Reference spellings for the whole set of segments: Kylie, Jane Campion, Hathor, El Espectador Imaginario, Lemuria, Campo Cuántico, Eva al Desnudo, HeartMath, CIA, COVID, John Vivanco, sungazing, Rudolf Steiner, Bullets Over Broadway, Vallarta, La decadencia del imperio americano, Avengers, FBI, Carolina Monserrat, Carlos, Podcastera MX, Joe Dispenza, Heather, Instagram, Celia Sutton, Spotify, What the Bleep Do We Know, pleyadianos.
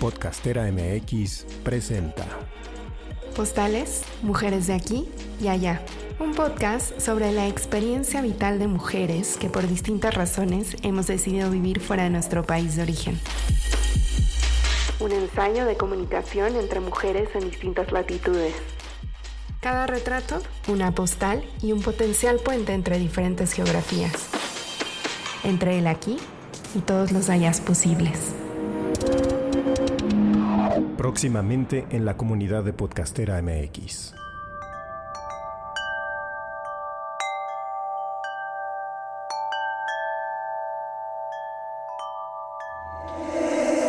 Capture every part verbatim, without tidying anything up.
Podcastera M X presenta Postales, Mujeres de Aquí y Allá. Un podcast sobre la experiencia vital de mujeres que por distintas razones hemos decidido vivir fuera de nuestro país de origen. Un ensayo de comunicación entre mujeres en distintas latitudes. Cada retrato, una postal y un potencial puente entre diferentes geografías. Entre el aquí y todos los allás posibles. Próximamente en la comunidad de Podcastera M X.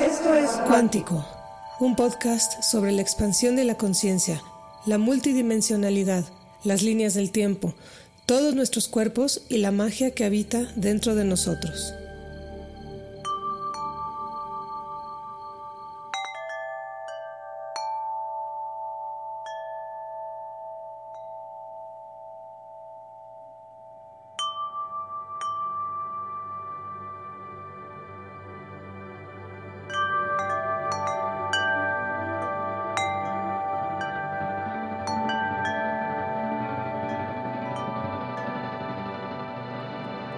Esto es Cuántico, un podcast sobre la expansión de la conciencia, la multidimensionalidad, las líneas del tiempo, todos nuestros cuerpos y la magia que habita dentro de nosotros.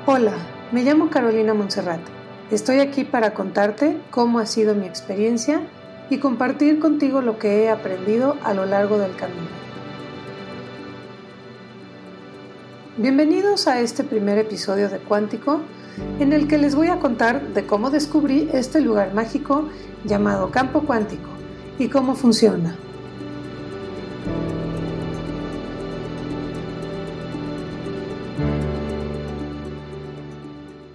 Hola, me llamo Carolina Monserrat. Estoy aquí para contarte cómo ha sido mi experiencia y compartir contigo lo que he aprendido a lo largo del camino. Bienvenidos a este primer episodio de Cuántico, en el que les voy a contar de cómo descubrí este lugar mágico llamado Campo Cuántico y cómo funciona.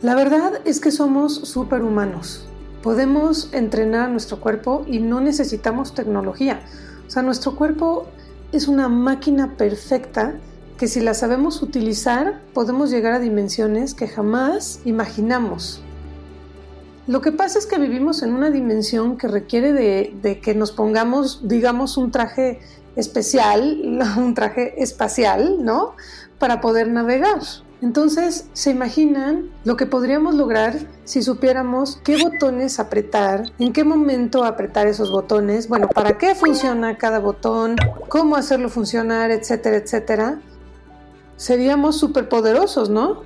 La verdad es que somos superhumanos. Podemos entrenar nuestro cuerpo y no necesitamos tecnología. O sea, nuestro cuerpo es una máquina perfecta que si la sabemos utilizar, podemos llegar a dimensiones que jamás imaginamos. Lo que pasa es que vivimos en una dimensión que requiere de, de que nos pongamos, digamos, un traje especial, un traje espacial, ¿no? Para poder navegar. Entonces, ¿se imaginan lo que podríamos lograr si supiéramos qué botones apretar, en qué momento apretar esos botones, bueno, para qué funciona cada botón, cómo hacerlo funcionar, etcétera, etcétera? Seríamos superpoderosos, ¿no?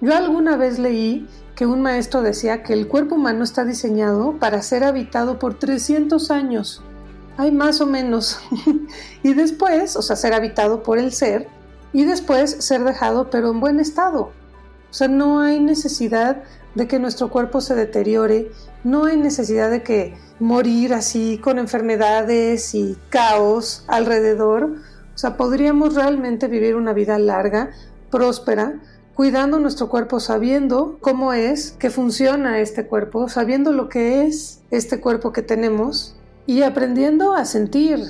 Yo alguna vez leí que un maestro decía que el cuerpo humano está diseñado para ser habitado por trescientos años. Ay, más o menos. Y después, o sea, ser habitado por el ser, y después ser dejado, pero en buen estado. O sea, no hay necesidad de que nuestro cuerpo se deteriore, no hay necesidad de que morir así con enfermedades y caos alrededor. O sea, podríamos realmente vivir una vida larga, próspera, cuidando nuestro cuerpo, sabiendo cómo es que funciona este cuerpo, sabiendo lo que es este cuerpo que tenemos y aprendiendo a sentir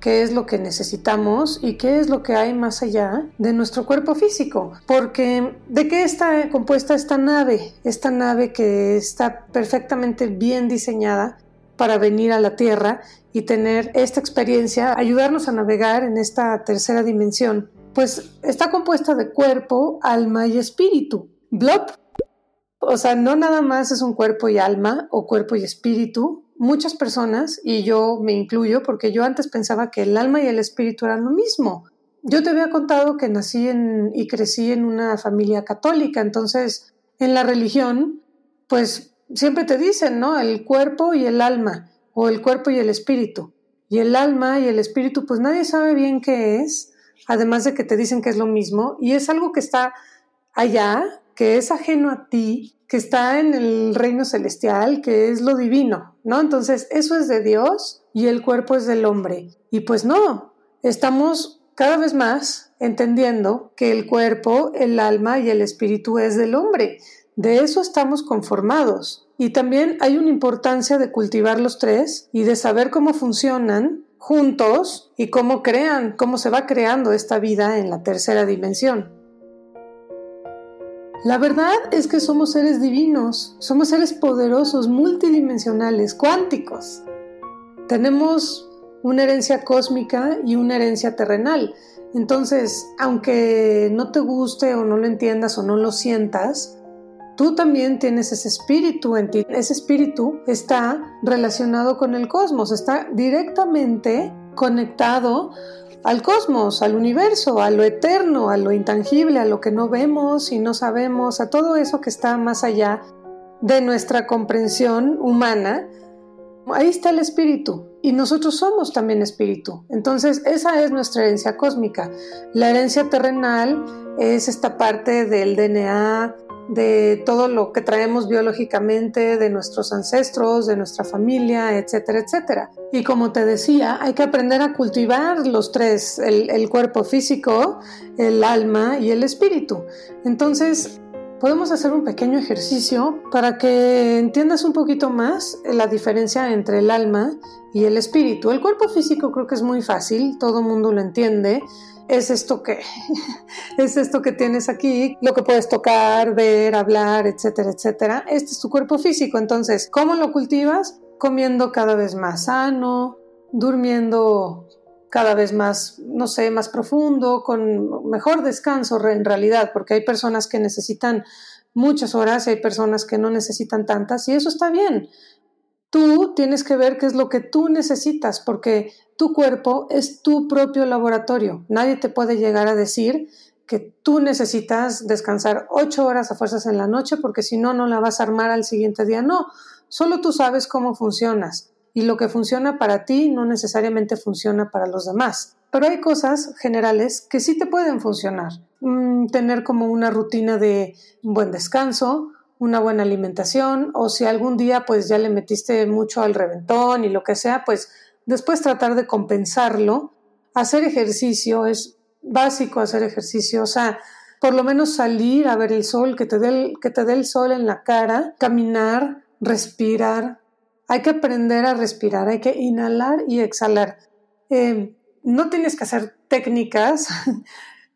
qué es lo que necesitamos y qué es lo que hay más allá de nuestro cuerpo físico. Porque, ¿de qué está compuesta esta nave? Esta nave que está perfectamente bien diseñada para venir a la Tierra y tener esta experiencia, ayudarnos a navegar en esta tercera dimensión. Pues está compuesta de cuerpo, alma y espíritu. ¡Blop! O sea, no nada más es un cuerpo y alma o cuerpo y espíritu. Muchas personas, y yo me incluyo, porque yo antes pensaba que el alma y el espíritu eran lo mismo. Yo te había contado que nací en, y crecí en una familia católica, entonces en la religión, pues siempre te dicen, ¿no? El cuerpo y el alma, o el cuerpo y el espíritu. Y el alma y el espíritu, pues nadie sabe bien qué es, además de que te dicen que es lo mismo, y es algo que está allá, que es ajeno a ti, que está en el reino celestial, que es lo divino, ¿no? Entonces, eso es de Dios y el cuerpo es del hombre. Y pues no, estamos cada vez más entendiendo que el cuerpo, el alma y el espíritu es del hombre. De eso estamos conformados. Y también hay una importancia de cultivar los tres y de saber cómo funcionan juntos y cómo crean, cómo se va creando esta vida en la tercera dimensión. La verdad es que somos seres divinos, somos seres poderosos, multidimensionales, cuánticos. Tenemos una herencia cósmica y una herencia terrenal. Entonces, aunque no te guste o no lo entiendas o no lo sientas, Tú también tienes ese espíritu en ti. Ese espíritu está relacionado con el cosmos, está directamente conectado al cosmos, al universo, a lo eterno, a lo intangible, a lo que no vemos y no sabemos, a todo eso que está más allá de nuestra comprensión humana. Ahí está el espíritu y nosotros somos también espíritu. Entonces esa es nuestra herencia cósmica. La herencia terrenal es esta parte del D N A, de todo lo que traemos biológicamente, de nuestros ancestros, de nuestra familia, etcétera, etcétera. Y como te decía, hay que aprender a cultivar los tres, el, el cuerpo físico, el alma y el espíritu. Entonces podemos hacer un pequeño ejercicio para que entiendas un poquito más la diferencia entre el alma y el espíritu. El cuerpo físico creo que es muy fácil, todo el mundo lo entiende. Es esto que es esto que tienes aquí, lo que puedes tocar, ver, hablar, etcétera, etcétera. Este es tu cuerpo físico. Entonces, ¿cómo lo cultivas? Comiendo cada vez más sano, durmiendo cada vez más, no sé, más profundo, con mejor descanso en realidad, porque hay personas que necesitan muchas horas y hay personas que no necesitan tantas, y eso está bien. Tú tienes que ver qué es lo que tú necesitas, porque tu cuerpo es tu propio laboratorio. Nadie te puede llegar a decir que tú necesitas descansar ocho horas a fuerzas en la noche, porque si no, no la vas a armar al siguiente día. No, solo tú sabes cómo funcionas y lo que funciona para ti no necesariamente funciona para los demás. Pero hay cosas generales que sí te pueden funcionar. Mm, tener como una rutina de un buen descanso, una buena alimentación, o si algún día pues ya le metiste mucho al reventón y lo que sea, pues después tratar de compensarlo. Hacer ejercicio, es básico hacer ejercicio, o sea, por lo menos salir a ver el sol, que te dé el, que te dé el sol en la cara, caminar, respirar. Hay que aprender a respirar, hay que inhalar y exhalar. Eh, no tienes que hacer técnicas,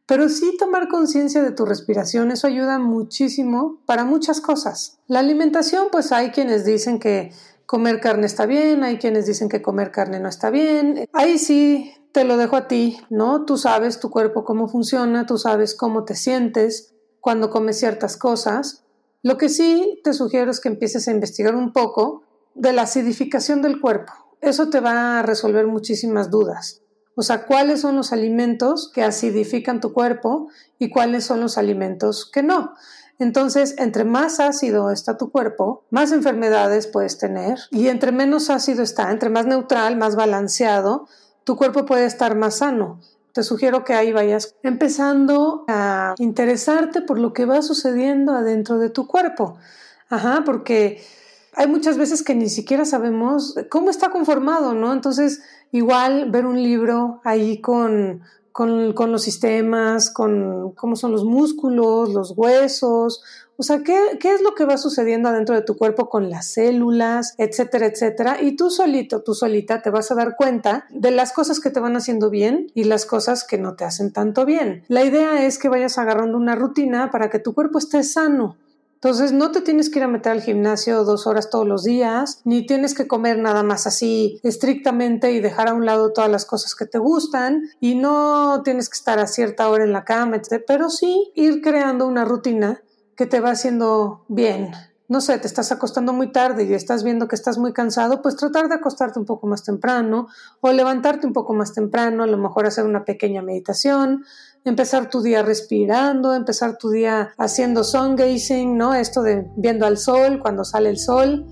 pero sí tomar conciencia de tu respiración, eso ayuda muchísimo para muchas cosas. La alimentación, pues hay quienes dicen que comer carne está bien, hay quienes dicen que comer carne no está bien. Ahí sí te lo dejo a ti, ¿no? Tú sabes tu cuerpo cómo funciona, tú sabes cómo te sientes cuando comes ciertas cosas. Lo que sí te sugiero es que empieces a investigar un poco de la acidificación del cuerpo. Eso te va a resolver muchísimas dudas. O sea, ¿cuáles son los alimentos que acidifican tu cuerpo y cuáles son los alimentos que no? Entonces, entre más ácido está tu cuerpo, más enfermedades puedes tener, y entre menos ácido está, entre más neutral, más balanceado, tu cuerpo puede estar más sano. Te sugiero que ahí vayas empezando a interesarte por lo que va sucediendo adentro de tu cuerpo. Ajá, porque hay muchas veces que ni siquiera sabemos cómo está conformado, ¿no? Entonces, igual ver un libro ahí con... Con, con los sistemas, con cómo son los músculos, los huesos, o sea, ¿qué, qué es lo que va sucediendo adentro de tu cuerpo con las células, etcétera, etcétera. Y tú solito, tú solita te vas a dar cuenta de las cosas que te van haciendo bien y las cosas que no te hacen tanto bien. La idea es que vayas agarrando una rutina para que tu cuerpo esté sano. Entonces no te tienes que ir a meter al gimnasio dos horas todos los días, ni tienes que comer nada más así estrictamente y dejar a un lado todas las cosas que te gustan, y no tienes que estar a cierta hora en la cama, etcétera. Pero sí ir creando una rutina que te va haciendo bien. No sé, te estás acostando muy tarde y estás viendo que estás muy cansado, pues tratar de acostarte un poco más temprano o levantarte un poco más temprano, a lo mejor hacer una pequeña meditación, empezar tu día respirando, empezar tu día haciendo sungazing, ¿no? Esto de viendo al sol, cuando sale el sol,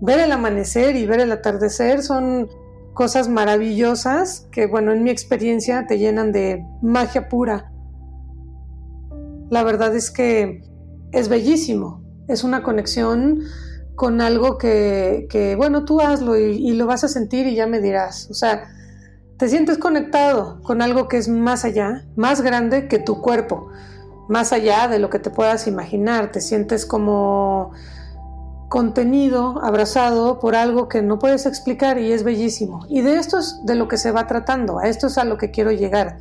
ver el amanecer y ver el atardecer son cosas maravillosas que, bueno, en mi experiencia te llenan de magia pura. La verdad es que es bellísimo, es una conexión con algo que, que bueno, tú hazlo y, y lo vas a sentir y ya me dirás, o sea, te sientes conectado con algo que es más allá, más grande que tu cuerpo, más allá de lo que te puedas imaginar. Te sientes como contenido, abrazado por algo que no puedes explicar y es bellísimo. Y de esto es de lo que se va tratando, a esto es a lo que quiero llegar.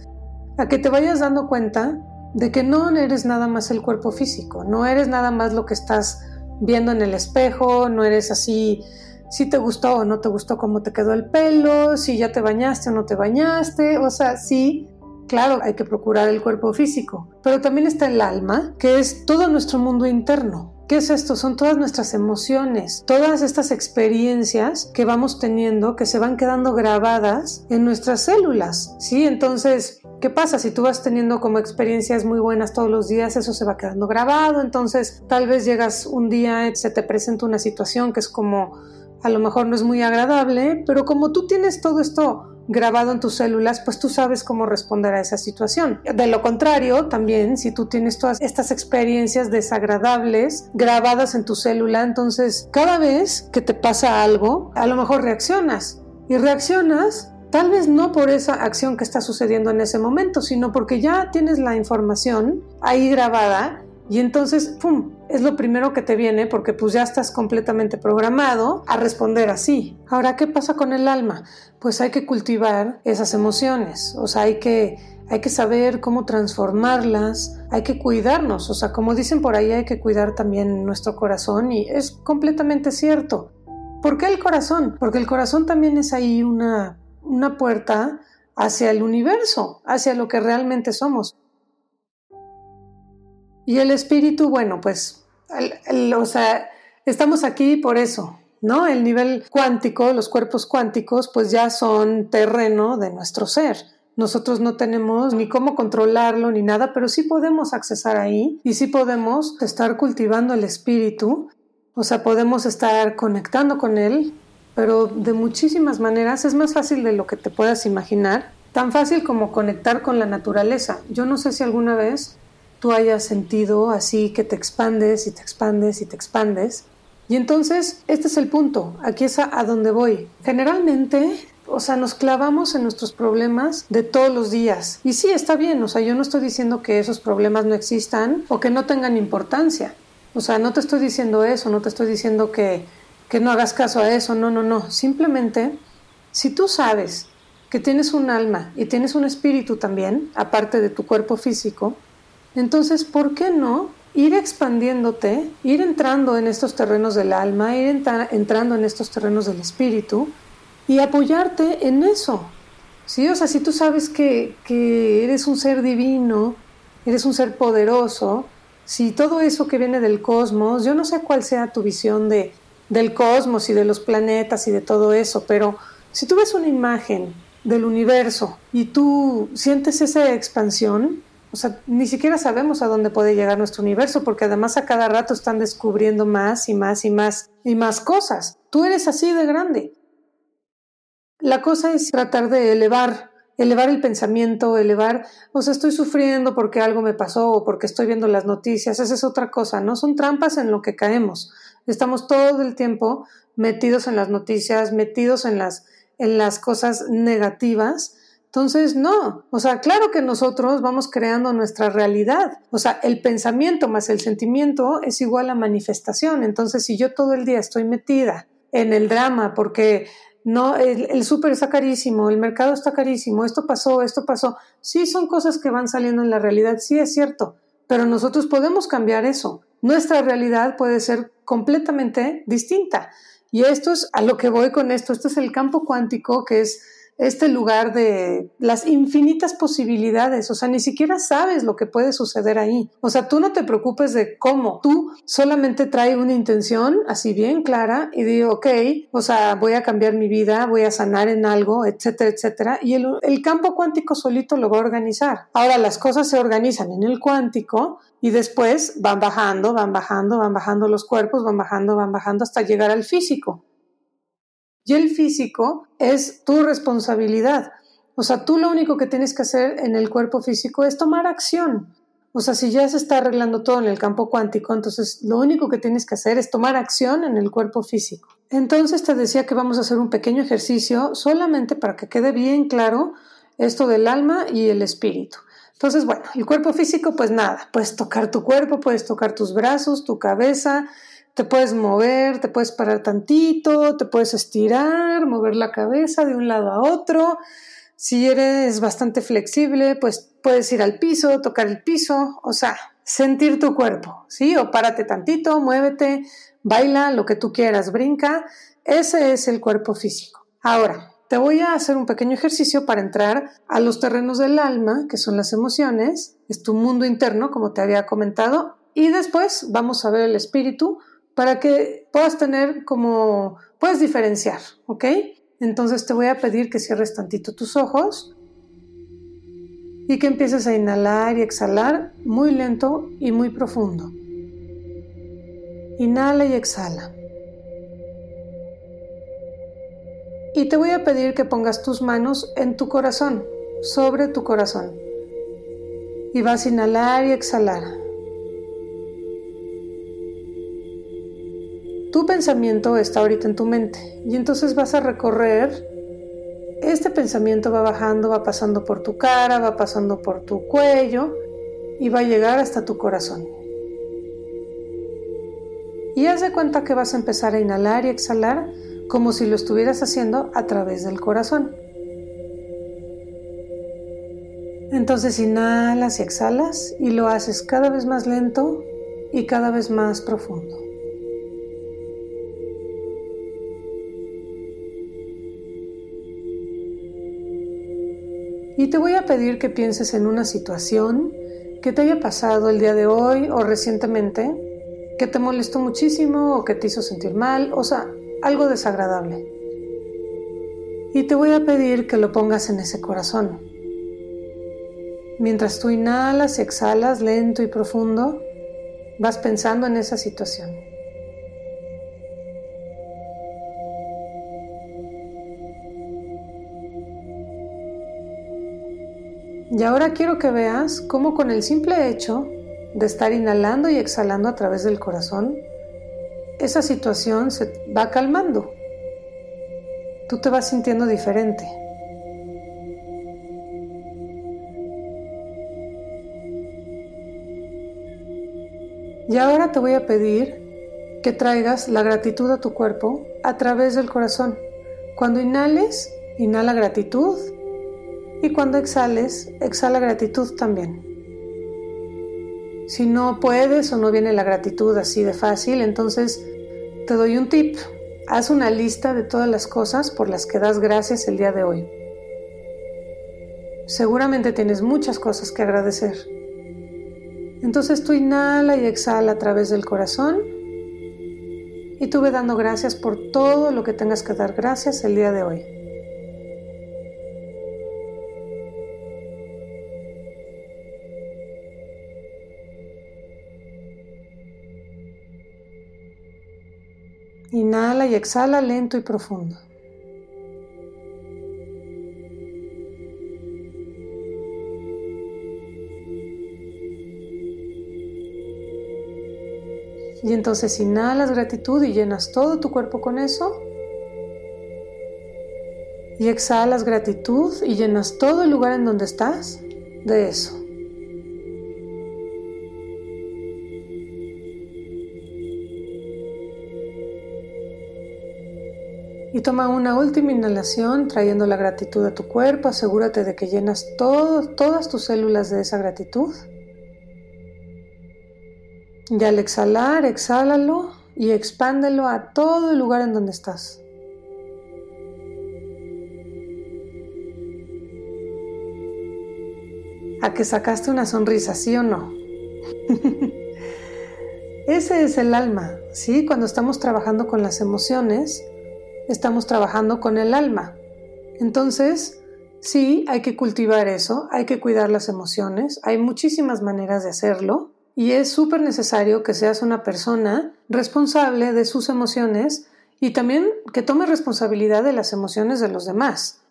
A que te vayas dando cuenta de que no eres nada más el cuerpo físico, no eres nada más lo que estás viendo en el espejo, no eres así... si te gustó o no te gustó cómo te quedó el pelo, si ya te bañaste o no te bañaste, o sea, sí, claro, hay que procurar el cuerpo físico, pero también está el alma, que es todo nuestro mundo interno, ¿Qué es esto? Son todas nuestras emociones, todas estas experiencias que vamos teniendo, que se van quedando grabadas en nuestras células, ¿sí? Entonces, ¿qué pasa? Si tú vas teniendo como experiencias muy buenas todos los días, eso se va quedando grabado. Entonces, tal vez llegas un día, se te presenta una situación que es como, a lo mejor no es muy agradable, pero como tú tienes todo esto grabado en tus células, pues tú sabes cómo responder a esa situación. De lo contrario, también, si tú tienes todas estas experiencias desagradables grabadas en tu célula, entonces cada vez que te pasa algo, a lo mejor reaccionas y reaccionas tal vez no por esa acción que está sucediendo en ese momento, sino porque ya tienes la información ahí grabada y entonces, ¡pum!, es lo primero que te viene porque pues ya estás completamente programado a responder así. Ahora, ¿qué pasa con el alma? Pues hay que cultivar esas emociones, o sea, hay que, hay que saber cómo transformarlas, hay que cuidarnos, o sea, como dicen por ahí, hay que cuidar también nuestro corazón y es completamente cierto. ¿Por qué el corazón? Porque el corazón también es ahí una, una puerta hacia el universo, hacia lo que realmente somos. Y el espíritu, bueno, pues, el, el, o sea, estamos aquí por eso, ¿no? El nivel cuántico, los cuerpos cuánticos, pues ya son terreno de nuestro ser. Nosotros no tenemos ni cómo controlarlo ni nada, pero sí podemos accesar ahí y sí podemos estar cultivando el espíritu, o sea, podemos estar conectando con él, pero de muchísimas maneras es más fácil de lo que te puedas imaginar, tan fácil como conectar con la naturaleza. Yo no sé si alguna vez tú hayas sentido así que te expandes y te expandes y te expandes. Y entonces, este es el punto, aquí es a, a donde voy. Generalmente, o sea, nos clavamos en nuestros problemas de todos los días. Y sí, está bien, o sea, yo no estoy diciendo que esos problemas no existan o que no tengan importancia. O sea, no te estoy diciendo eso, no te estoy diciendo que, que no hagas caso a eso, no, no, no. Simplemente, si tú sabes que tienes un alma y tienes un espíritu también, aparte de tu cuerpo físico, entonces, ¿por qué no ir expandiéndote, ir entrando en estos terrenos del alma, ir entra- entrando en estos terrenos del espíritu y apoyarte en eso? ¿Sí? O sea, si tú sabes que, que eres un ser divino, eres un ser poderoso, si todo eso que viene del cosmos, yo no sé cuál sea tu visión de, del cosmos y de los planetas y de todo eso, pero si tú ves una imagen del universo y tú sientes esa expansión, o sea, ni siquiera sabemos a dónde puede llegar nuestro universo, porque además a cada rato están descubriendo más y más y más y más cosas. Tú eres así de grande. La cosa es tratar de elevar, elevar el pensamiento, elevar, o sea, estoy sufriendo porque algo me pasó o porque estoy viendo las noticias. Esa es otra cosa, ¿no? Son trampas en lo que caemos. Estamos todo el tiempo metidos en las noticias, metidos en las, en las cosas negativas. Entonces, no, o sea, claro que nosotros vamos creando nuestra realidad, o sea, el pensamiento más el sentimiento es igual a manifestación. Entonces, si yo todo el día estoy metida en el drama porque no, el, el súper está carísimo, el mercado está carísimo, esto pasó, esto pasó, sí son cosas que van saliendo en la realidad, sí es cierto, pero nosotros podemos cambiar eso, nuestra realidad puede ser completamente distinta y esto es a lo que voy con esto, esto es el campo cuántico que es este lugar de las infinitas posibilidades, o sea, ni siquiera sabes lo que puede suceder ahí, o sea, tú no te preocupes de cómo, tú solamente trae una intención así bien clara y digo, ok, o sea, voy a cambiar mi vida, voy a sanar en algo, etcétera, etcétera, y el, el campo cuántico solito lo va a organizar. Ahora las cosas se organizan en el cuántico y después van bajando, van bajando, van bajando los cuerpos, van bajando, van bajando hasta llegar al físico. Y el físico es tu responsabilidad. O sea, tú lo único que tienes que hacer en el cuerpo físico es tomar acción. O sea, si ya se está arreglando todo en el campo cuántico, entonces lo único que tienes que hacer es tomar acción en el cuerpo físico. Entonces te decía que vamos a hacer un pequeño ejercicio solamente para que quede bien claro esto del alma y el espíritu. Entonces, bueno, el cuerpo físico, pues nada, puedes tocar tu cuerpo, puedes tocar tus brazos, tu cabeza, te puedes mover, te puedes parar tantito, te puedes estirar, mover la cabeza de un lado a otro. Si eres bastante flexible, pues puedes ir al piso, tocar el piso, o sea, sentir tu cuerpo, ¿sí? O párate tantito, muévete, baila, lo que tú quieras, brinca. Ese es el cuerpo físico. Ahora, te voy a hacer un pequeño ejercicio para entrar a los terrenos del alma, que son las emociones, es tu mundo interno, como te había comentado, y después vamos a ver el espíritu para que puedas tener como, puedes diferenciar, ¿ok? Entonces te voy a pedir que cierres tantito tus ojos y que empieces a inhalar y exhalar muy lento y muy profundo. Inhala y exhala. Y te voy a pedir que pongas tus manos en tu corazón, sobre tu corazón. Y vas a inhalar y exhalar. Tu pensamiento está ahorita en tu mente y entonces vas a recorrer, este pensamiento va bajando, va pasando por tu cara, va pasando por tu cuello y va a llegar hasta tu corazón. Y haz de cuenta que vas a empezar a inhalar y exhalar como si lo estuvieras haciendo a través del corazón. Entonces inhalas y exhalas y lo haces cada vez más lento y cada vez más profundo. Y te voy a pedir que pienses en una situación que te haya pasado el día de hoy o recientemente, que te molestó muchísimo o que te hizo sentir mal, o sea, algo desagradable. Y te voy a pedir que lo pongas en ese corazón. Mientras tú inhalas y exhalas lento y profundo, vas pensando en esa situación. Y ahora quiero que veas cómo con el simple hecho de estar inhalando y exhalando a través del corazón, esa situación se va calmando. Tú te vas sintiendo diferente. Y ahora te voy a pedir que traigas la gratitud a tu cuerpo a través del corazón. Cuando inhales, inhala gratitud. Y cuando exhales, exhala gratitud también. Si no puedes o no viene la gratitud así de fácil, entonces te doy un tip. Haz una lista de todas las cosas por las que das gracias el día de hoy. Seguramente tienes muchas cosas que agradecer. Entonces tú inhala y exhala a través del corazón y tú ve dando gracias por todo lo que tengas que dar gracias el día de hoy. Inhala y exhala lento y profundo. Y entonces inhalas gratitud y llenas todo tu cuerpo con eso. Y exhalas gratitud y llenas todo el lugar en donde estás de eso. Y toma una última inhalación trayendo la gratitud a tu cuerpo. Asegúrate de que llenas todo, todas tus células de esa gratitud. Y al exhalar, exhálalo y expándelo a todo el lugar en donde estás. ¿A que sacaste una sonrisa, sí o no? Ese es el alma, ¿sí? Cuando estamos trabajando con las emociones, estamos trabajando con el alma. Entonces, sí, hay que cultivar eso, hay que cuidar las emociones, hay muchísimas maneras de hacerlo y es súper necesario que seas una persona responsable de sus emociones y también que tomes responsabilidad de las emociones de los demás.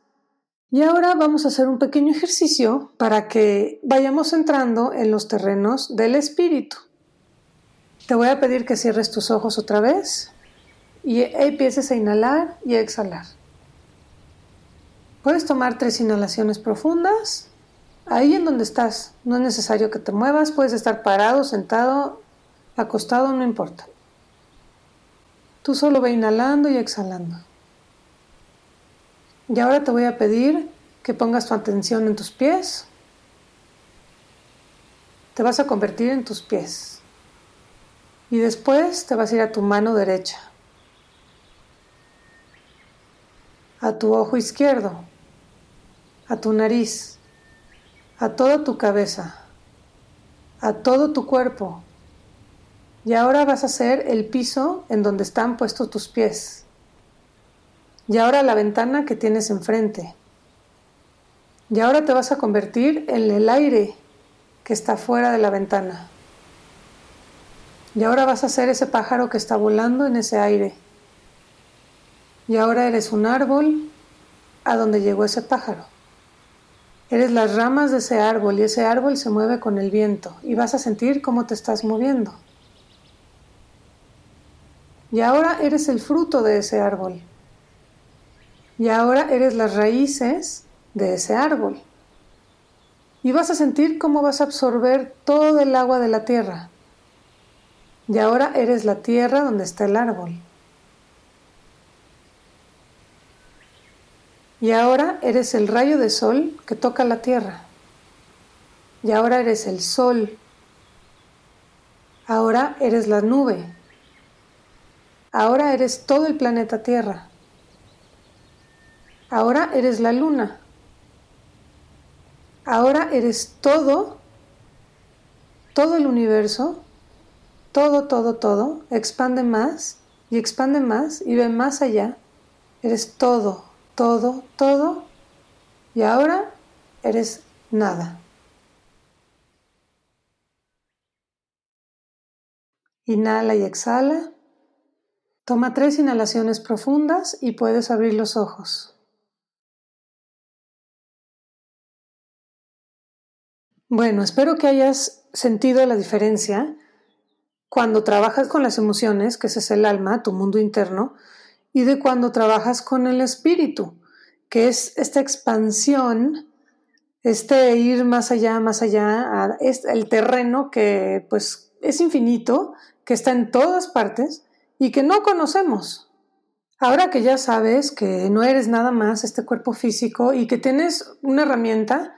Y ahora vamos a hacer un pequeño ejercicio para que vayamos entrando en los terrenos del espíritu. Te voy a pedir que cierres tus ojos otra vez. Y empieces a inhalar y a exhalar. Puedes tomar tres inhalaciones profundas, ahí en donde estás. No es necesario que te muevas, puedes estar parado, sentado, acostado, no importa. Tú solo ve inhalando y exhalando. Y ahora te voy a pedir que pongas tu atención en tus pies. Te vas a convertir en tus pies. Y después te vas a ir a tu mano derecha, a tu ojo izquierdo, a tu nariz, a toda tu cabeza, a todo tu cuerpo, Y ahora vas a hacer el piso en donde están puestos tus pies. Y ahora la ventana que tienes enfrente. Y ahora te vas a convertir en el aire que está fuera de la ventana. Y ahora vas a ser ese pájaro que está volando en ese aire. Y ahora eres un árbol a donde llegó ese pájaro. Eres las ramas de ese árbol y ese árbol se mueve con el viento y vas a sentir cómo te estás moviendo. Y ahora eres el fruto de ese árbol. Y ahora eres las raíces de ese árbol. Y vas a sentir cómo vas a absorber todo el agua de la tierra. Y ahora eres la tierra donde está el árbol. Y ahora eres el rayo de sol que toca la tierra. Y ahora eres el sol. Ahora eres la nube. Ahora eres todo el planeta Tierra. Ahora eres la luna. Ahora eres todo, todo el universo, todo, todo, todo, expande más y expande más y ve más allá. Eres todo, todo, todo y ahora eres nada. Inhala y exhala. Toma tres inhalaciones profundas y puedes abrir los ojos. Bueno, espero que hayas sentido la diferencia cuando trabajas con las emociones, que ese es el alma, tu mundo interno, y de cuando trabajas con el espíritu, que es esta expansión, este ir más allá, más allá, a este, el terreno que pues es infinito, que está en todas partes y que no conocemos. Ahora que ya sabes que no eres nada más este cuerpo físico y que tienes una herramienta,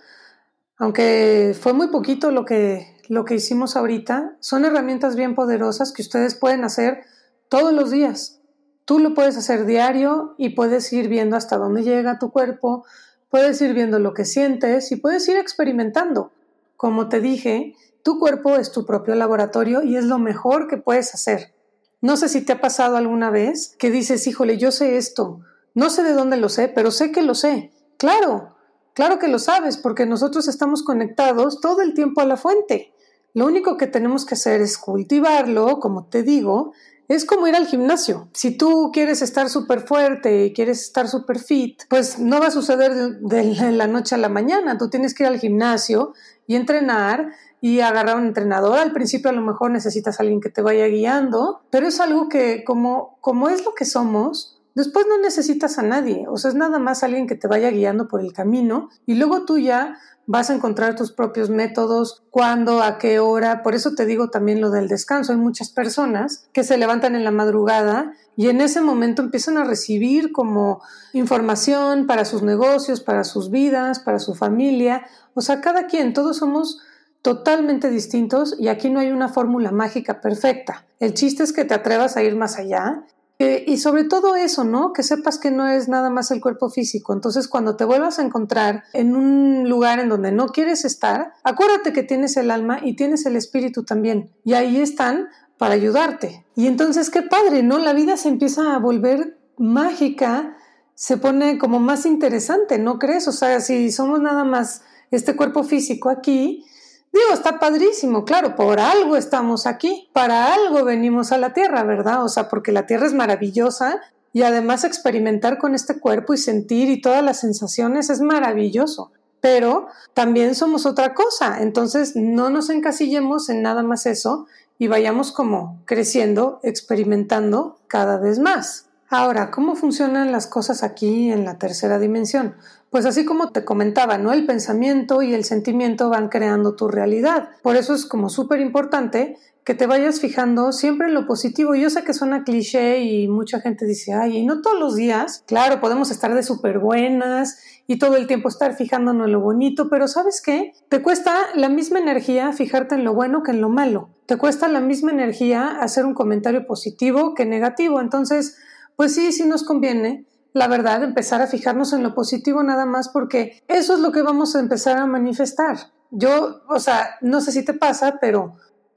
aunque fue muy poquito lo que, lo que hicimos ahorita, son herramientas bien poderosas que ustedes pueden hacer todos los días. Tú lo puedes hacer diario y puedes ir viendo hasta dónde llega tu cuerpo, puedes ir viendo lo que sientes y puedes ir experimentando. Como te dije, tu cuerpo es tu propio laboratorio y es lo mejor que puedes hacer. No sé si te ha pasado alguna vez que dices, híjole, yo sé esto, no sé de dónde lo sé, pero sé que lo sé. ¡Claro! Claro que lo sabes, porque nosotros estamos conectados todo el tiempo a la fuente. Lo único que tenemos que hacer es cultivarlo, como te digo, es como ir al gimnasio. Si tú quieres estar súper fuerte y quieres estar súper fit, pues no va a suceder de la noche a la mañana. Tú tienes que ir al gimnasio y entrenar y agarrar un entrenador. Al principio a lo mejor necesitas a alguien que te vaya guiando, pero es algo que como, como es lo que somos, después no necesitas a nadie, o sea, es nada más alguien que te vaya guiando por el camino y luego tú ya vas a encontrar tus propios métodos, cuándo, a qué hora. Por eso te digo también lo del descanso. Hay muchas personas que se levantan en la madrugada y en ese momento empiezan a recibir como información para sus negocios, para sus vidas, para su familia. O sea, cada quien, todos somos totalmente distintos y aquí no hay una fórmula mágica perfecta. El chiste es que te atrevas a ir más allá. Eh, y sobre todo eso, ¿no? Que sepas que no es nada más el cuerpo físico. Entonces, cuando te vuelvas a encontrar en un lugar en donde no quieres estar, acuérdate que tienes el alma y tienes el espíritu también. Y ahí están para ayudarte. Y entonces, qué padre, ¿no? La vida se empieza a volver mágica, se pone como más interesante, ¿no crees? O sea, si somos nada más este cuerpo físico aquí, digo, está padrísimo, claro, por algo estamos aquí, para algo venimos a la Tierra, ¿verdad? O sea, porque la Tierra es maravillosa y además experimentar con este cuerpo y sentir y todas las sensaciones es maravilloso, pero también somos otra cosa, entonces no nos encasillemos en nada más eso y vayamos como creciendo, experimentando cada vez más. Ahora, ¿cómo funcionan las cosas aquí en la tercera dimensión? Pues así como te comentaba, ¿no? El pensamiento y el sentimiento van creando tu realidad. Por eso es como súper importante que te vayas fijando siempre en lo positivo. Yo sé que suena cliché y mucha gente dice, ay, y no todos los días. Claro, podemos estar de súper buenas y todo el tiempo estar fijándonos en lo bonito, pero ¿sabes qué? Te cuesta la misma energía fijarte en lo bueno que en lo malo. Te cuesta la misma energía hacer un comentario positivo que negativo. Entonces, pues sí, sí nos conviene, la verdad, empezar a fijarnos en lo positivo nada más porque eso es lo que vamos a empezar a manifestar. Yo, o sea, no sé si te pasa, pero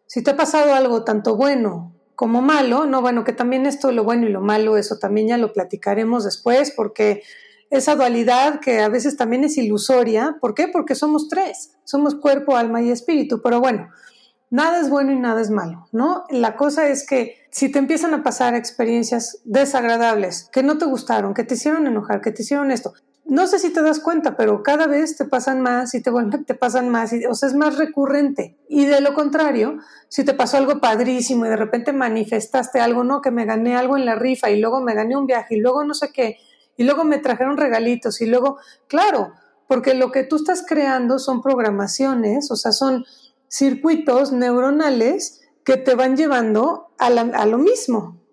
si te ha pasado algo tanto bueno como malo, no, bueno, que también esto, lo bueno y lo malo, eso también ya lo platicaremos después, porque esa dualidad que a veces también es ilusoria, ¿por qué? Porque somos tres, somos cuerpo, alma y espíritu, pero bueno, nada es bueno y nada es malo, ¿no? La cosa es que si te empiezan a pasar experiencias desagradables, que no te gustaron, que te hicieron enojar, que te hicieron esto, no sé si te das cuenta, pero cada vez te pasan más y te, te pasan más, y, o sea, es más recurrente. Y de lo contrario, si te pasó algo padrísimo y de repente manifestaste algo, no, que me gané algo en la rifa y luego me gané un viaje y luego no sé qué, y luego me trajeron regalitos y luego, claro, porque lo que tú estás creando son programaciones, o sea, son circuitos neuronales que te van llevando a, la, a lo mismo,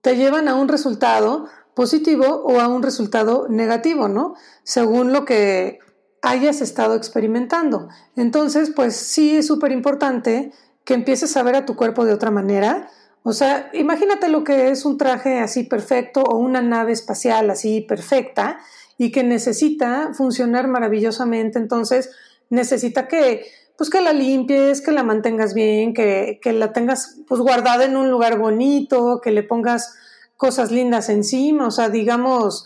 te llevan a un resultado positivo o a un resultado negativo, ¿no? Según lo que hayas estado experimentando. Entonces, pues sí es súper importante que empieces a ver a tu cuerpo de otra manera. O sea, imagínate lo que es un traje así perfecto o una nave espacial así perfecta y que necesita funcionar maravillosamente. Entonces, necesita que, pues que la limpies, que la mantengas bien, que, que la tengas pues guardada en un lugar bonito, que le pongas cosas lindas encima, o sea, digamos,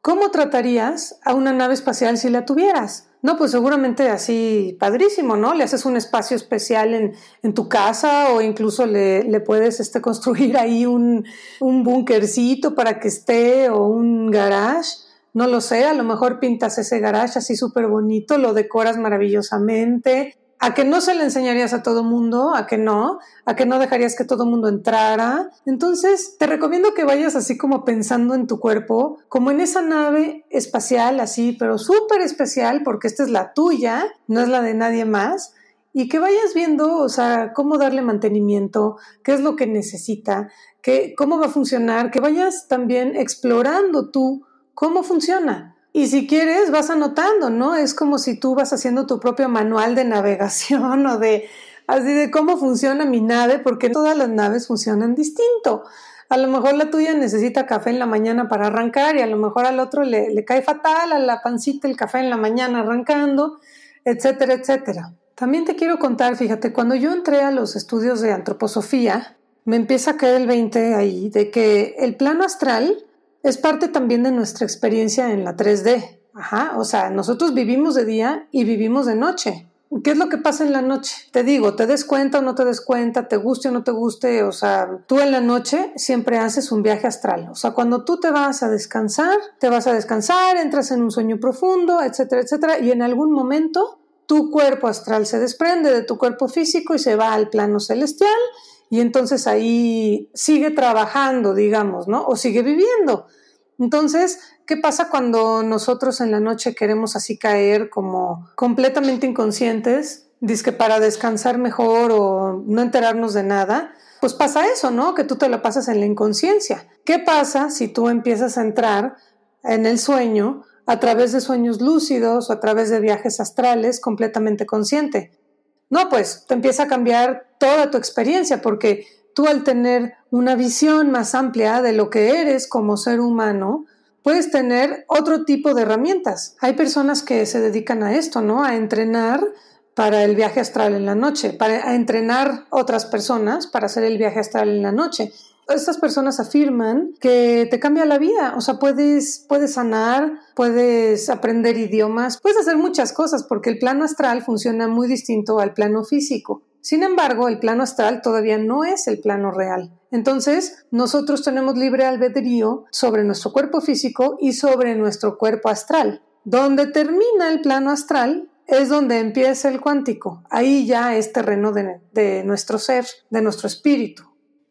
¿cómo tratarías a una nave espacial si la tuvieras? No, pues seguramente así padrísimo, ¿no? Le haces un espacio especial en, en tu casa o incluso le, le puedes este, construir ahí un, un bunkercito para que esté o un garage, no lo sé, a lo mejor pintas ese garage así súper bonito, lo decoras maravillosamente. ¿A que no se le enseñarías a todo mundo? ¿A que no? ¿A que no dejarías que todo mundo entrara? Entonces, te recomiendo que vayas así como pensando en tu cuerpo, como en esa nave espacial así, pero súper especial, porque esta es la tuya, no es la de nadie más, y que vayas viendo, o sea, cómo darle mantenimiento, qué es lo que necesita, qué, cómo va a funcionar, que vayas también explorando tú cómo funciona. Y si quieres, vas anotando, ¿no? Es como si tú vas haciendo tu propio manual de navegación o de así de cómo funciona mi nave, porque todas las naves funcionan distinto. A lo mejor la tuya necesita café en la mañana para arrancar y a lo mejor al otro le, le cae fatal a la pancita el café en la mañana arrancando, etcétera, etcétera. También te quiero contar, fíjate, cuando yo entré a los estudios de antroposofía, me empieza a caer el veinte ahí de que el plano astral es parte también de nuestra experiencia en la tres D. Ajá, o sea, nosotros vivimos de día y vivimos de noche. ¿Qué es lo que pasa en la noche? Te digo, te des cuenta o no te des cuenta, te guste o no te guste, o sea, tú en la noche siempre haces un viaje astral. O sea, cuando tú te vas a descansar, te vas a descansar, entras en un sueño profundo, etcétera, etcétera, y en algún momento tu cuerpo astral se desprende de tu cuerpo físico y se va al plano celestial. Y entonces ahí sigue trabajando, digamos, ¿no? O sigue viviendo. Entonces, ¿qué pasa cuando nosotros en la noche queremos así caer como completamente inconscientes? Dizque para descansar mejor o no enterarnos de nada. Pues pasa eso, ¿no? Que tú te lo pasas en la inconsciencia. ¿Qué pasa si tú empiezas a entrar en el sueño a través de sueños lúcidos o a través de viajes astrales completamente consciente? No, pues te empieza a cambiar toda tu experiencia, porque tú al tener una visión más amplia de lo que eres como ser humano, puedes tener otro tipo de herramientas. Hay personas que se dedican a esto, ¿no? A entrenar para el viaje astral en la noche, para a entrenar otras personas para hacer el viaje astral en la noche. Estas personas afirman que te cambia la vida, o sea, puedes, puedes sanar, puedes aprender idiomas, puedes hacer muchas cosas porque el plano astral funciona muy distinto al plano físico. Sin embargo, el plano astral todavía no es el plano real. Entonces, nosotros tenemos libre albedrío sobre nuestro cuerpo físico y sobre nuestro cuerpo astral. Donde termina el plano astral es donde empieza el cuántico. Ahí ya es terreno de, de nuestro ser, de nuestro espíritu.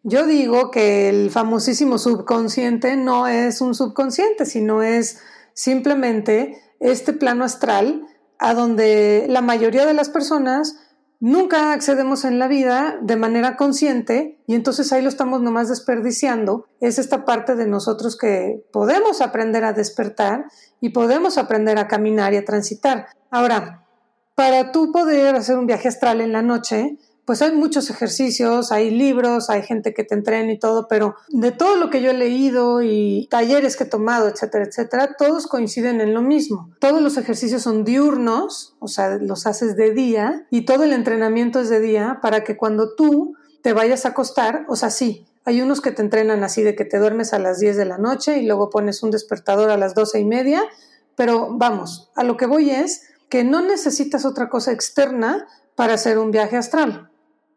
Yo digo que el famosísimo subconsciente no es un subconsciente, sino es simplemente este plano astral a donde la mayoría de las personas nunca accedemos en la vida de manera consciente y entonces ahí lo estamos nomás desperdiciando. Es esta parte de nosotros que podemos aprender a despertar y podemos aprender a caminar y a transitar. Ahora, para tú poder hacer un viaje astral en la noche, pues hay muchos ejercicios, hay libros, hay gente que te entrena y todo, pero de todo lo que yo he leído y talleres que he tomado, etcétera, etcétera, todos coinciden en lo mismo. Todos los ejercicios son diurnos, o sea, los haces de día y todo el entrenamiento es de día para que cuando tú te vayas a acostar, o sea, sí, hay unos que te entrenan así de que te duermes a las diez de la noche y luego pones un despertador a las doce y media, pero vamos, a lo que voy es que no necesitas otra cosa externa para hacer un viaje astral.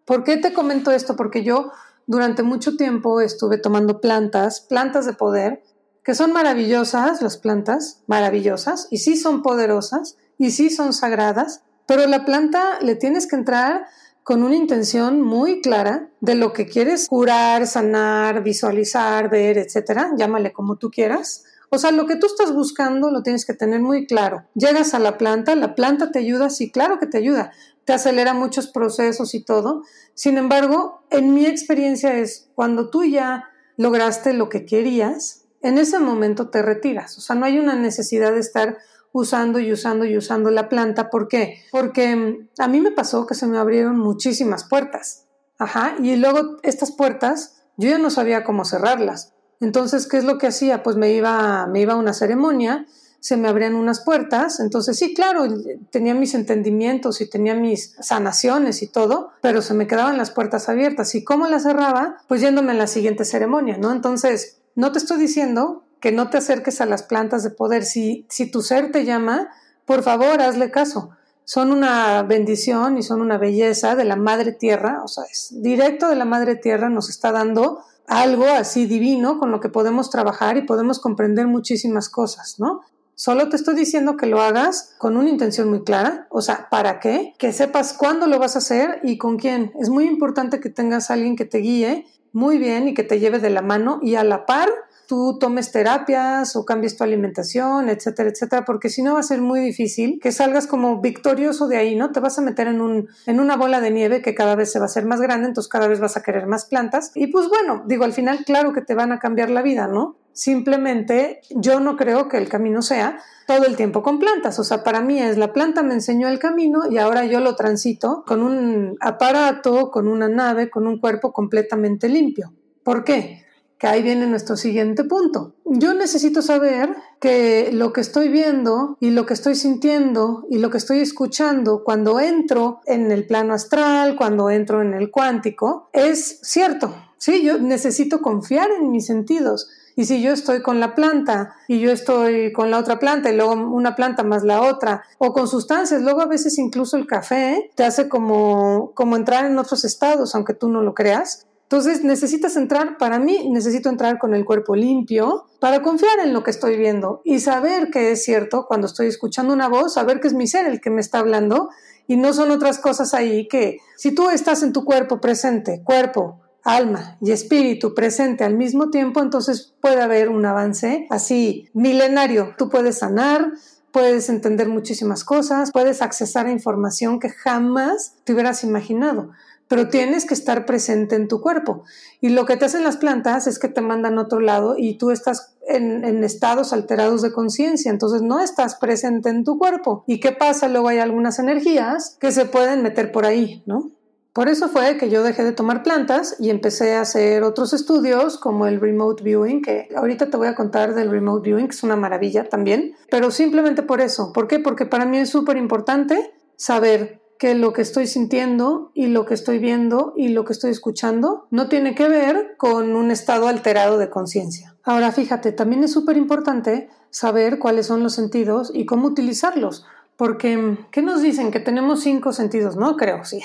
¿Por qué te comento esto? Porque yo durante mucho tiempo estuve tomando plantas, plantas de poder, que son maravillosas las plantas, maravillosas, y sí son poderosas, y sí son sagradas, pero la planta le tienes que entrar con una intención muy clara de lo que quieres curar, sanar, visualizar, ver, etcétera, llámale como tú quieras. O sea, lo que tú estás buscando lo tienes que tener muy claro. Llegas a la planta, la planta te ayuda, sí, claro que te ayuda, te acelera muchos procesos y todo. Sin embargo, en mi experiencia es cuando tú ya lograste lo que querías, en ese momento te retiras. O sea, no hay una necesidad de estar usando y usando y usando la planta. ¿Por qué? Porque a mí me pasó que se me abrieron muchísimas puertas. Ajá, y luego estas puertas yo ya no sabía cómo cerrarlas. Entonces, ¿qué es lo que hacía? Pues me iba, me iba a una ceremonia, se me abrían unas puertas, entonces sí, claro, tenía mis entendimientos y tenía mis sanaciones y todo, pero se me quedaban las puertas abiertas. ¿Y cómo las cerraba? Pues yéndome a la siguiente ceremonia, ¿no? Entonces, no te estoy diciendo que no te acerques a las plantas de poder. Si, si tu ser te llama, por favor, hazle caso. Son una bendición y son una belleza de la Madre Tierra, o sea, es directo de la Madre Tierra, nos está dando algo así divino con lo que podemos trabajar y podemos comprender muchísimas cosas, ¿no? Solo te estoy diciendo que lo hagas con una intención muy clara, o sea, ¿para qué? Que sepas cuándo lo vas a hacer y con quién. Es muy importante que tengas a alguien que te guíe muy bien y que te lleve de la mano y a la par tú tomes terapias o cambies tu alimentación, etcétera, etcétera, porque si no va a ser muy difícil que salgas como victorioso de ahí, ¿no? Te vas a meter en un, en una bola de nieve que cada vez se va a hacer más grande, entonces cada vez vas a querer más plantas y pues bueno, digo, al final claro que te van a cambiar la vida, ¿no? Simplemente yo no creo que el camino sea todo el tiempo con plantas, o sea, para mí es la planta me enseñó el camino y ahora yo lo transito con un aparato, con una nave, con un cuerpo completamente limpio. ¿Por qué? Que ahí viene nuestro siguiente punto. Yo necesito saber que lo que estoy viendo y lo que estoy sintiendo y lo que estoy escuchando cuando entro en el plano astral, cuando entro en el cuántico, es cierto. Sí, yo necesito confiar en mis sentidos. Y si yo estoy con la planta y yo estoy con la otra planta y luego una planta más la otra o con sustancias, luego a veces incluso el café te hace como, como entrar en otros estados, aunque tú no lo creas. Entonces necesitas entrar, para mí necesito entrar con el cuerpo limpio para confiar en lo que estoy viendo y saber que es cierto cuando estoy escuchando una voz, saber que es mi ser el que me está hablando y no son otras cosas ahí que si tú estás en tu cuerpo presente, cuerpo, alma y espíritu presente al mismo tiempo, entonces puede haber un avance así milenario. Tú puedes sanar, puedes entender muchísimas cosas, puedes accesar a información que jamás te hubieras imaginado, pero tienes que estar presente en tu cuerpo. Y lo que te hacen las plantas es que te mandan a otro lado y tú estás en, en estados alterados de conciencia, entonces no estás presente en tu cuerpo. ¿Y qué pasa? Luego hay algunas energías que se pueden meter por ahí, ¿no? Por eso fue que yo dejé de tomar plantas y empecé a hacer otros estudios como el Remote Viewing, que ahorita te voy a contar del Remote Viewing, que es una maravilla también, pero simplemente por eso. ¿Por qué? Porque para mí es súper importante saber que lo que estoy sintiendo y lo que estoy viendo y lo que estoy escuchando no tiene que ver con un estado alterado de conciencia. Ahora fíjate, también es súper importante saber cuáles son los sentidos y cómo utilizarlos. Porque, ¿qué nos dicen? Que tenemos cinco sentidos, ¿no? Creo, sí.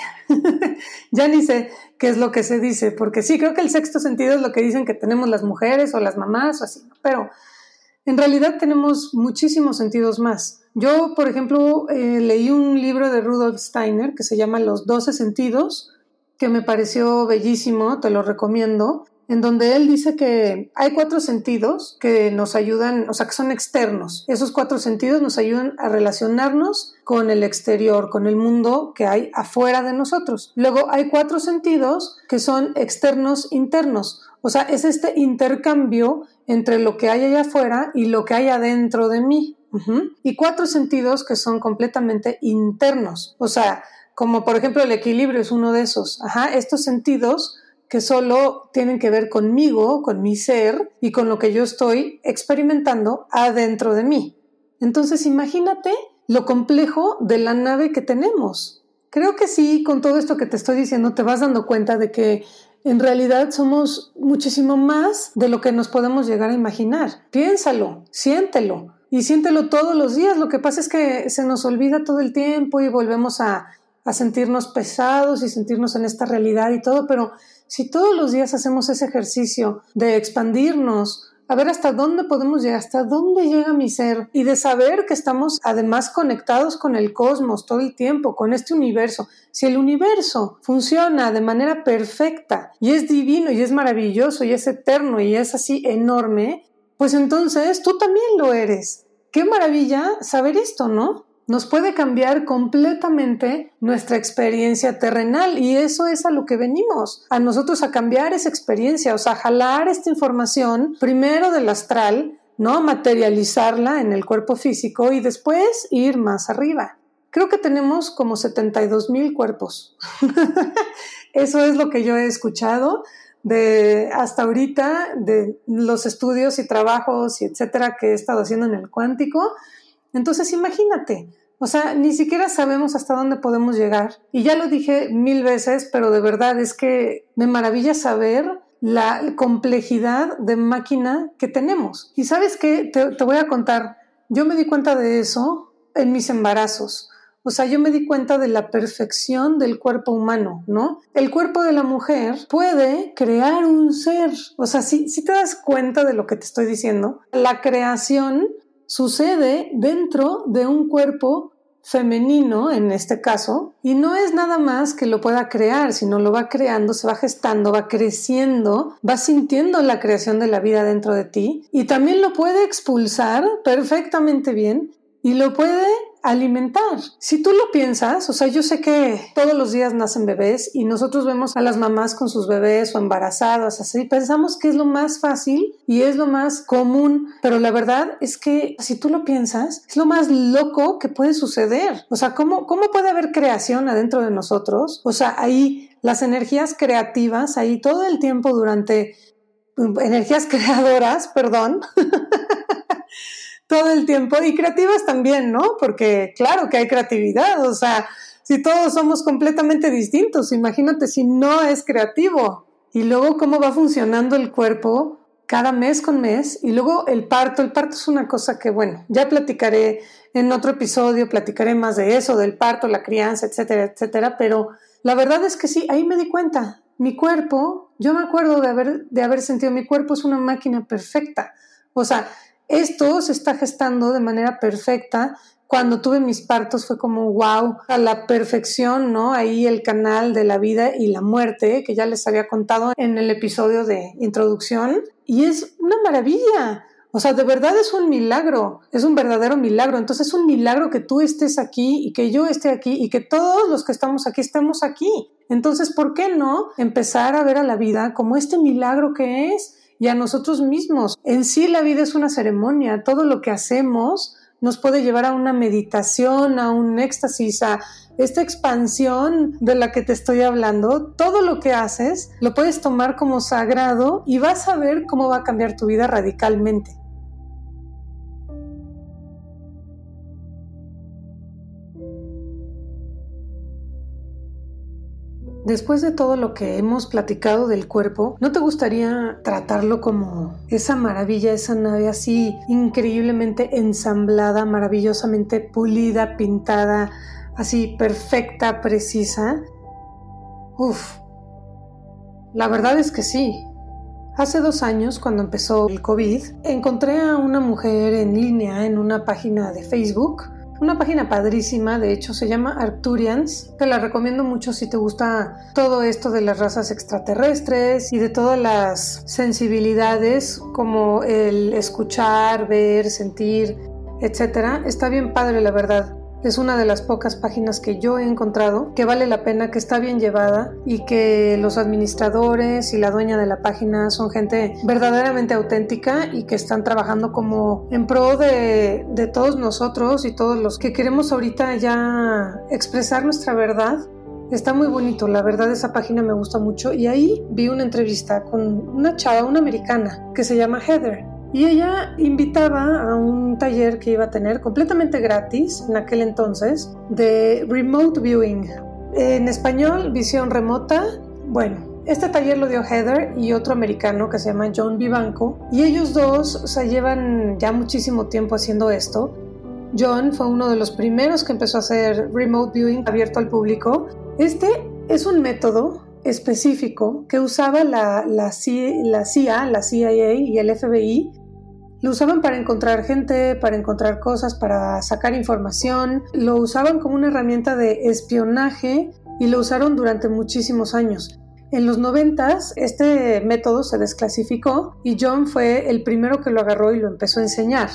Ya ni sé qué es lo que se dice, porque sí, creo que el sexto sentido es lo que dicen que tenemos las mujeres o las mamás o así, pero en realidad tenemos muchísimos sentidos más. Yo, por ejemplo, eh, leí un libro de Rudolf Steiner que se llama Los doce sentidos, que me pareció bellísimo, te lo recomiendo, en donde él dice que hay cuatro sentidos que nos ayudan, o sea, que son externos. Esos cuatro sentidos nos ayudan a relacionarnos con el exterior, con el mundo que hay afuera de nosotros. Luego hay cuatro sentidos que son externos internos, o sea, es este intercambio entre lo que hay allá afuera y lo que hay adentro de mí. Uh-huh. Y cuatro sentidos que son completamente internos, o sea, como por ejemplo el equilibrio es uno de esos. Ajá, estos sentidos que solo tienen que ver conmigo, con mi ser y con lo que yo estoy experimentando adentro de mí. Entonces imagínate lo complejo de la nave que tenemos. Creo que sí, con todo esto que te estoy diciendo, te vas dando cuenta de que en realidad somos muchísimo más de lo que nos podemos llegar a imaginar. Piénsalo, siéntelo y siéntelo todos los días. Lo que pasa es que se nos olvida todo el tiempo y volvemos a, a sentirnos pesados y sentirnos en esta realidad y todo, pero si todos los días hacemos ese ejercicio de expandirnos, a ver hasta dónde podemos llegar, hasta dónde llega mi ser, y de saber que estamos además conectados con el cosmos todo el tiempo, con este universo. Si el universo funciona de manera perfecta y es divino y es maravilloso y es eterno y es así enorme, pues entonces tú también lo eres. Qué maravilla saber esto, ¿no? Nos puede cambiar completamente nuestra experiencia terrenal, y eso es a lo que venimos, a nosotros a cambiar esa experiencia, o sea, jalar esta información primero del astral, ¿no? Materializarla en el cuerpo físico y después ir más arriba. Creo que tenemos como setenta y dos mil cuerpos. Eso es lo que yo he escuchado de hasta ahorita, de los estudios y trabajos y etcétera que he estado haciendo en el cuántico. Entonces imagínate, o sea, ni siquiera sabemos hasta dónde podemos llegar, y ya lo dije mil veces, pero de verdad es que me maravilla saber la complejidad de máquina que tenemos. Y ¿sabes qué? Te, te voy a contar, yo me di cuenta de eso en mis embarazos, o sea, yo me di cuenta de la perfección del cuerpo humano, ¿no? El cuerpo de la mujer puede crear un ser, o sea, si, si te das cuenta de lo que te estoy diciendo, la creación sucede dentro de un cuerpo femenino, en este caso, y no es nada más que lo pueda crear, sino lo va creando, se va gestando, va creciendo, va sintiendo la creación de la vida dentro de ti, y también lo puede expulsar perfectamente bien y lo puede alimentar. Si tú lo piensas, o sea, yo sé que todos los días nacen bebés y nosotros vemos a las mamás con sus bebés o embarazadas, así pensamos que es lo más fácil y es lo más común, pero la verdad es que si tú lo piensas, es lo más loco que puede suceder. O sea, ¿cómo, cómo puede haber creación adentro de nosotros? O sea, ahí las energías creativas, ahí todo el tiempo durante energías creadoras, perdón, todo el tiempo, y creativas también, ¿no? Porque claro que hay creatividad, o sea, si todos somos completamente distintos, imagínate si no es creativo. Y luego cómo va funcionando el cuerpo cada mes con mes, y luego el parto, el parto es una cosa que, bueno, ya platicaré en otro episodio, platicaré más de eso, del parto, la crianza, etcétera, etcétera, pero la verdad es que sí, ahí me di cuenta, mi cuerpo, yo me acuerdo de haber, de haber sentido, mi cuerpo es una máquina perfecta, o sea, esto se está gestando de manera perfecta. Cuando tuve mis partos fue como wow, a la perfección, ¿no? Ahí el canal de la vida y la muerte, que ya les había contado en el episodio de introducción. Y es una maravilla. O sea, de verdad es un milagro, es un verdadero milagro. Entonces es un milagro que tú estés aquí y que yo esté aquí y que todos los que estamos aquí estemos aquí. Entonces, ¿por qué no empezar a ver a la vida como este milagro que es? Y a nosotros mismos. En sí la vida es una ceremonia, todo lo que hacemos nos puede llevar a una meditación, a un éxtasis, a esta expansión de la que te estoy hablando. Todo lo que haces lo puedes tomar como sagrado y vas a ver cómo va a cambiar tu vida radicalmente. Después de todo lo que hemos platicado del cuerpo, ¿no te gustaría tratarlo como esa maravilla, esa nave así increíblemente ensamblada, maravillosamente pulida, pintada, así perfecta, precisa? Uf, la verdad es que sí. Hace dos años, cuando empezó el COVID, encontré a una mujer en línea en una página de Facebook. Una página padrísima, de hecho, se llama Arcturians. Te la recomiendo mucho si te gusta todo esto de las razas extraterrestres y de todas las sensibilidades como el escuchar, ver, sentir, etcétera. Está bien padre, la verdad. Es una de las pocas páginas que yo he encontrado que vale la pena, que está bien llevada y que los administradores y la dueña de la página son gente verdaderamente auténtica y que están trabajando como en pro de, de todos nosotros y todos los que queremos ahorita ya expresar nuestra verdad. Está muy bonito, la verdad esa página me gusta mucho, y ahí vi una entrevista con una chava, una americana, que se llama Heather, y ella invitaba a un taller que iba a tener completamente gratis en aquel entonces de Remote Viewing, en español, visión remota. Bueno, este taller lo dio Heather y otro americano que se llama John Vivanco, y ellos dos se llevan ya muchísimo tiempo haciendo esto. John fue uno de los primeros que empezó a hacer Remote Viewing abierto al público. Este es un método específico que usaba la, la, C I A, la C I A, la C I A y el F B I. Lo usaban para encontrar gente, para encontrar cosas, para sacar información. Lo usaban como una herramienta de espionaje y lo usaron durante muchísimos años. En los noventas este método se desclasificó y John fue el primero que lo agarró y lo empezó a enseñar.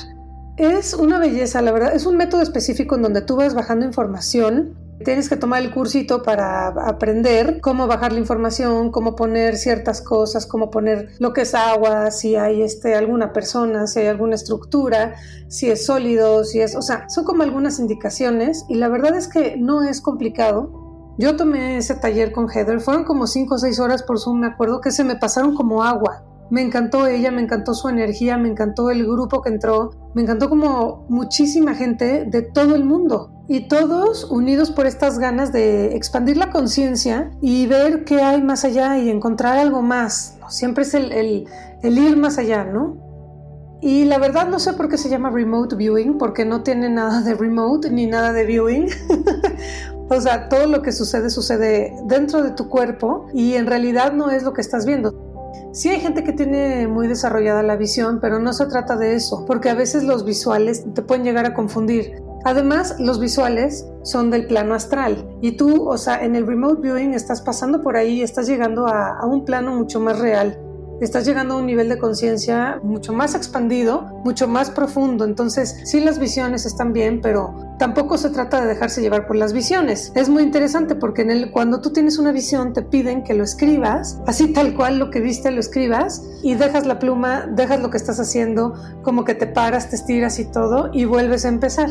Es una belleza, la verdad. Es un método específico en donde tú vas bajando información. Tienes que tomar el cursito para aprender cómo bajar la información, cómo poner ciertas cosas, cómo poner lo que es agua, si hay este, alguna persona, si hay alguna estructura, si es sólido, si es... O sea, son como algunas indicaciones y la verdad es que no es complicado. Yo tomé ese taller con Heather, fueron como cinco o seis horas por Zoom, me acuerdo que se me pasaron como agua. Me encantó ella, me encantó su energía, me encantó el grupo que entró, me encantó como muchísima gente de todo el mundo. Y todos unidos por estas ganas de expandir la conciencia y ver qué hay más allá y encontrar algo más. Siempre es el, el, el ir más allá, ¿no? Y la verdad no sé por qué se llama Remote Viewing, porque no tiene nada de remote ni nada de viewing. O sea, todo lo que sucede, sucede dentro de tu cuerpo y en realidad no es lo que estás viendo. Sí hay gente que tiene muy desarrollada la visión, pero no se trata de eso, porque a veces los visuales te pueden llegar a confundir. Además, los visuales son del plano astral y tú, o sea, en el Remote Viewing estás pasando por ahí, estás llegando a, a un plano mucho más real, estás llegando a un nivel de conciencia mucho más expandido, mucho más profundo. Entonces, sí, las visiones están bien, pero tampoco se trata de dejarse llevar por las visiones. Es muy interesante porque en el, cuando tú tienes una visión te piden que lo escribas, así tal cual lo que viste lo escribas, y dejas la pluma, dejas lo que estás haciendo, como que te paras, te estiras y todo, y vuelves a empezar.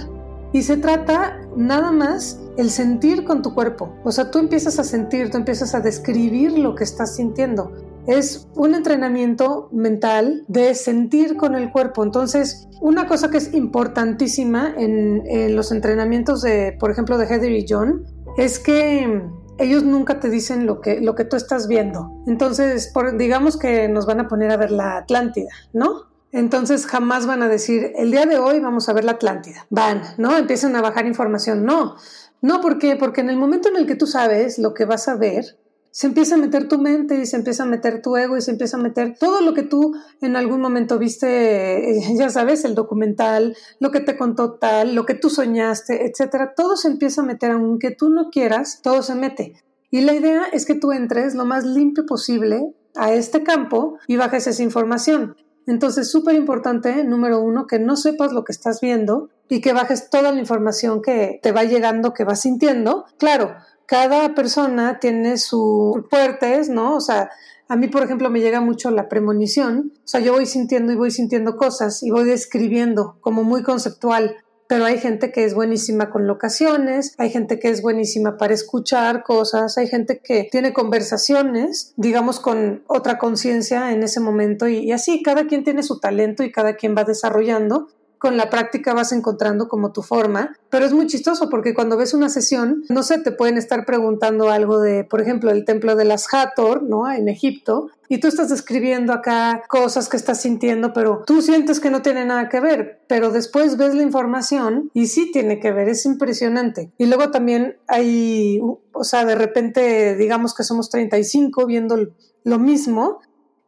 Y se trata nada más el sentir con tu cuerpo. O sea, tú empiezas a sentir, tú empiezas a describir lo que estás sintiendo. Es un entrenamiento mental de sentir con el cuerpo. Entonces, una cosa que es importantísima en, en los entrenamientos de, por ejemplo, de Heather y John, es que ellos nunca te dicen lo que, lo que tú estás viendo. Entonces, por, digamos que nos van a poner a ver la Atlántida, ¿no? Entonces jamás van a decir, el día de hoy vamos a ver la Atlántida. Van, ¿no? Empiezan a bajar información. No, no, ¿por qué? Porque en el momento en el que tú sabes lo que vas a ver, se empieza a meter tu mente y se empieza a meter tu ego y se empieza a meter todo lo que tú en algún momento viste, ya sabes, el documental, lo que te contó tal, lo que tú soñaste, etcétera. Todo se empieza a meter, aunque tú no quieras, todo se mete. Y la idea es que tú entres lo más limpio posible a este campo y bajes esa información. Entonces, súper importante, número uno, que no sepas lo que estás viendo y que bajes toda la información que te va llegando, que vas sintiendo. Claro, cada persona tiene sus fuertes, ¿no? O sea, a mí, por ejemplo, me llega mucho la premonición. O sea, yo voy sintiendo y voy sintiendo cosas y voy describiendo como muy conceptual. Pero hay gente que es buenísima con locaciones, hay gente que es buenísima para escuchar cosas, hay gente que tiene conversaciones, digamos, con otra conciencia en ese momento y, y así cada quien tiene su talento y cada quien va desarrollando. Con la práctica vas encontrando como tu forma, pero es muy chistoso porque cuando ves una sesión, no sé, te pueden estar preguntando algo de, por ejemplo, el templo de las Hathor, ¿no? En Egipto, y tú estás describiendo acá cosas que estás sintiendo, pero tú sientes que no tiene nada que ver, pero después ves la información y sí tiene que ver, es impresionante. Y luego también hay, o sea, de repente, digamos que somos treinta y cinco viendo lo mismo,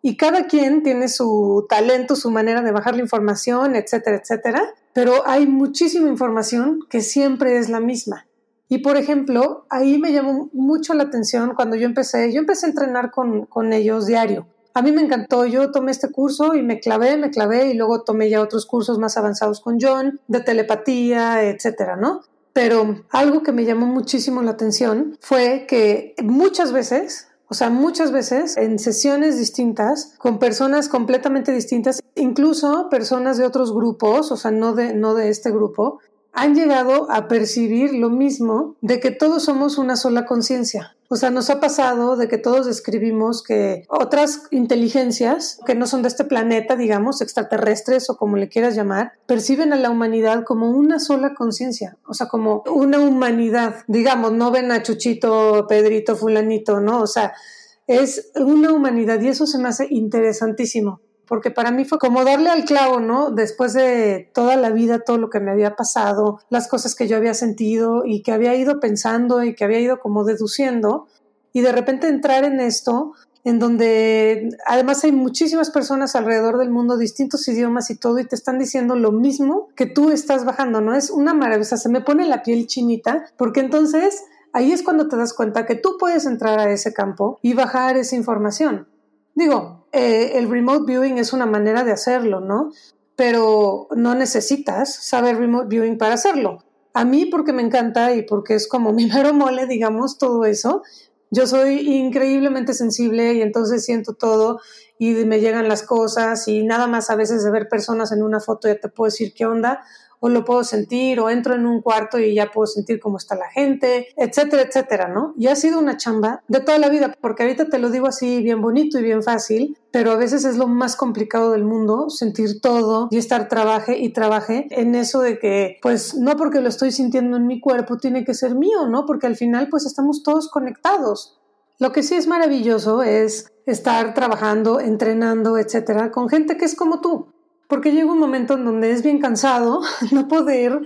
y cada quien tiene su talento, su manera de bajar la información, etcétera, etcétera. Pero hay muchísima información que siempre es la misma. Y, por ejemplo, ahí me llamó mucho la atención cuando yo empecé. Yo empecé a entrenar con, con ellos diario. A mí me encantó. Yo tomé este curso y me clavé, me clavé. Y luego tomé ya otros cursos más avanzados con John, de telepatía, etcétera, ¿no? pero algo que me llamó muchísimo la atención fue que muchas veces, o sea, muchas veces en sesiones distintas, con personas completamente distintas, incluso personas de otros grupos, o sea, no de, no de este grupo, han llegado a percibir lo mismo de que todos somos una sola conciencia. O sea, nos ha pasado de que todos describimos que otras inteligencias que no son de este planeta, digamos, extraterrestres o como le quieras llamar, perciben a la humanidad como una sola conciencia, o sea, como una humanidad, digamos, no ven a Chuchito, Pedrito, fulanito, ¿no? O sea, es una humanidad y eso se me hace interesantísimo. Porque para mí fue como darle al clavo, ¿no? Después de toda la vida, todo lo que me había pasado, las cosas que yo había sentido y que había ido pensando y que había ido como deduciendo, y de repente entrar en esto, en donde además hay muchísimas personas alrededor del mundo, distintos idiomas y todo, y te están diciendo lo mismo que tú estás bajando, ¿no? Es una maravilla, o sea, se me pone la piel chinita, porque entonces ahí es cuando te das cuenta que tú puedes entrar a ese campo y bajar esa información. Digo, Eh, el remote viewing es una manera de hacerlo, ¿no? Pero no necesitas saber remote viewing para hacerlo. A mí, porque me encanta y porque es como mi mero mole, digamos, todo eso, yo soy increíblemente sensible y entonces siento todo y me llegan las cosas y nada más a veces de ver personas en una foto ya te puedo decir qué onda, o lo puedo sentir, o entro en un cuarto y ya puedo sentir cómo está la gente, etcétera, etcétera, ¿no? Y ha sido una chamba de toda la vida, porque ahorita te lo digo así bien bonito y bien fácil, pero a veces es lo más complicado del mundo sentir todo y estar trabaje y trabaje en eso de que, pues, no porque lo estoy sintiendo en mi cuerpo tiene que ser mío, ¿no? Porque al final, pues, estamos todos conectados. Lo que sí es maravilloso es estar trabajando, entrenando, etcétera, con gente que es como tú. Porque llega un momento en donde es bien cansado no poder,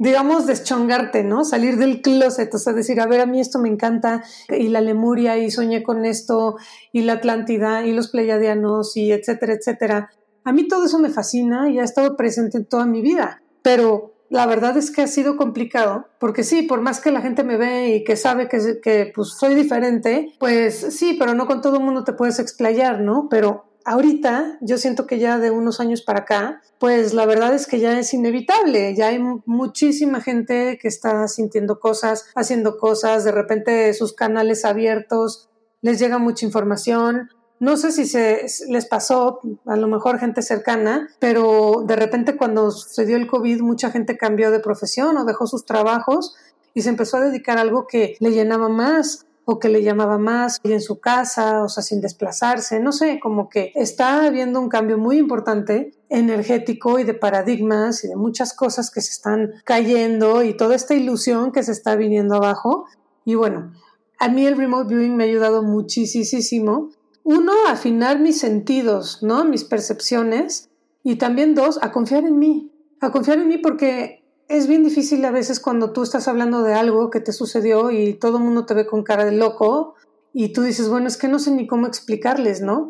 digamos, deschongarte, ¿no? Salir del closet, o sea, decir, a ver, a mí esto me encanta, y la Lemuria, y soñé con esto, y la Atlántida, y los pleyadianos, y etcétera, etcétera. A mí todo eso me fascina y ha estado presente en toda mi vida, pero la verdad es que ha sido complicado, porque sí, por más que la gente me ve y que sabe que, que pues, soy diferente, pues sí, pero no con todo el mundo te puedes explayar, ¿no? Pero ahorita, yo siento que ya de unos años para acá, pues la verdad es que ya es inevitable, ya hay muchísima gente que está sintiendo cosas, haciendo cosas, de repente sus canales abiertos, les llega mucha información, no sé si se les pasó, a lo mejor gente cercana, pero de repente cuando sucedió el COVID mucha gente cambió de profesión o dejó sus trabajos y se empezó a dedicar a algo que le llenaba más, o que le llamaba más, y en su casa, o sea, sin desplazarse, no sé, como que está habiendo un cambio muy importante, energético y de paradigmas y de muchas cosas que se están cayendo y toda esta ilusión que se está viniendo abajo. Y bueno, a mí el remote viewing me ha ayudado muchísimo. Uno, a afinar mis sentidos, ¿no? Mis percepciones. Y también dos, a confiar en mí. A confiar en mí porque es bien difícil a veces cuando tú estás hablando de algo que te sucedió y todo el mundo te ve con cara de loco y tú dices, bueno, es que no sé ni cómo explicarles, ¿no?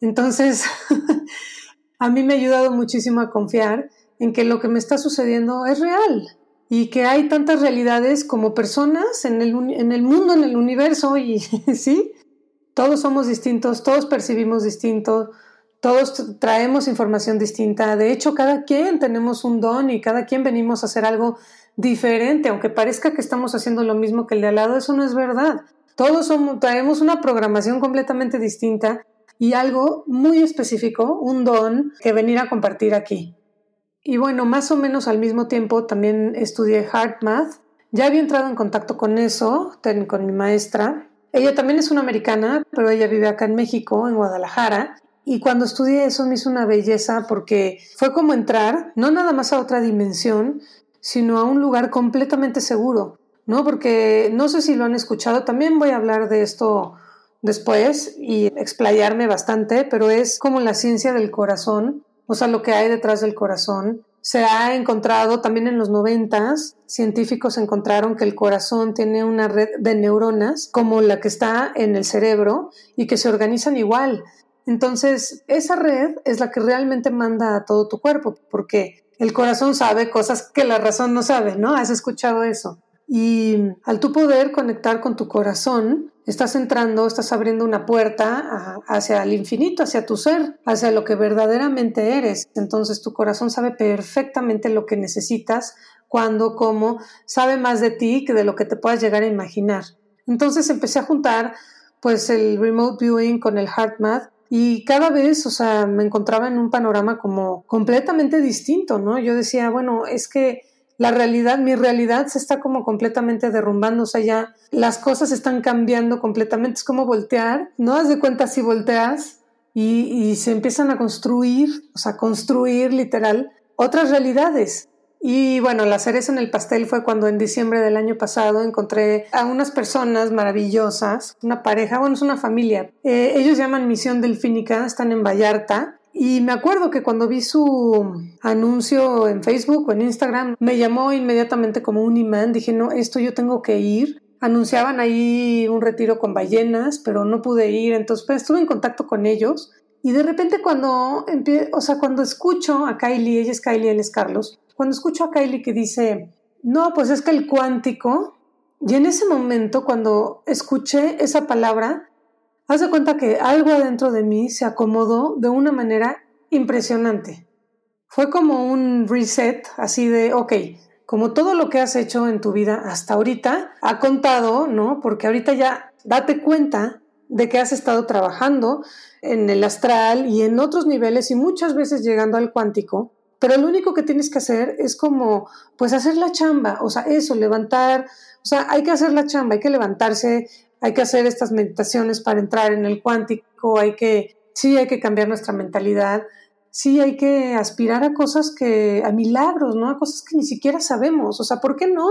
Entonces, a mí me ha ayudado muchísimo a confiar en que lo que me está sucediendo es real y que hay tantas realidades como personas en el, en el mundo, en el universo y, ¿sí? Todos somos distintos, todos percibimos distintos, todos traemos información distinta. De hecho, cada quien tenemos un don y cada quien venimos a hacer algo diferente. Aunque parezca que estamos haciendo lo mismo que el de al lado, eso no es verdad. Todos somos, traemos una programación completamente distinta y algo muy específico, un don que venir a compartir aquí. Y bueno, más o menos al mismo tiempo también estudié HeartMath. Ya había entrado en contacto con eso, con mi maestra. Ella también es una americana, pero ella vive acá en México, en Guadalajara. Y cuando estudié eso me hizo una belleza porque fue como entrar, no nada más a otra dimensión, sino a un lugar completamente seguro, ¿no? Porque no sé si lo han escuchado, también voy a hablar de esto después y explayarme bastante, pero es como la ciencia del corazón, o sea, lo que hay detrás del corazón. Se ha encontrado también en los noventas, científicos encontraron que el corazón tiene una red de neuronas como la que está en el cerebro y que se organizan igual. Entonces, esa red es la que realmente manda a todo tu cuerpo, porque el corazón sabe cosas que la razón no sabe, ¿no? ¿Has escuchado eso? Y al tú poder conectar con tu corazón, estás entrando, estás abriendo una puerta a, hacia el infinito, hacia tu ser, hacia lo que verdaderamente eres. Entonces, tu corazón sabe perfectamente lo que necesitas, cuándo, cómo, sabe más de ti que de lo que te puedas llegar a imaginar. Entonces empecé a juntar pues el Remote Viewing con el HeartMath y cada vez, o sea, me encontraba en un panorama como completamente distinto, ¿no? Yo decía, bueno, es que la realidad, mi realidad se está como completamente derrumbando, o sea, ya las cosas están cambiando completamente, es como voltear, no das de cuenta si volteas y, y se empiezan a construir, o sea, construir literal otras realidades. Y bueno, la cereza en el pastel fue cuando en diciembre del año pasado encontré a unas personas maravillosas, una pareja, bueno, es una familia. Eh, ellos llaman Misión Delfínica, están en Vallarta. Y me acuerdo que cuando vi su anuncio en Facebook o en Instagram, me llamó inmediatamente como un imán. Dije, no, esto yo tengo que ir. Anunciaban ahí un retiro con ballenas, pero no pude ir. Entonces pues, estuve en contacto con ellos. Y de repente cuando, empie- o sea, cuando escucho a Kylie, ella es Kylie, él es Carlos, cuando escucho a Kylie que dice, no, pues es que el cuántico, y en ese momento cuando escuché esa palabra, haz de cuenta que algo adentro de mí se acomodó de una manera impresionante. Fue como un reset, así de, ok, como todo lo que has hecho en tu vida hasta ahorita ha contado, ¿no? Porque ahorita ya date cuenta de que has estado trabajando en el astral y en otros niveles y muchas veces llegando al cuántico, pero lo único que tienes que hacer es como, pues hacer la chamba, o sea, eso, levantar, o sea, hay que hacer la chamba, hay que levantarse, hay que hacer estas meditaciones para entrar en el cuántico, hay que, sí, hay que cambiar nuestra mentalidad, sí, hay que aspirar a cosas que, a milagros, ¿no? A cosas que ni siquiera sabemos, o sea, ¿por qué no?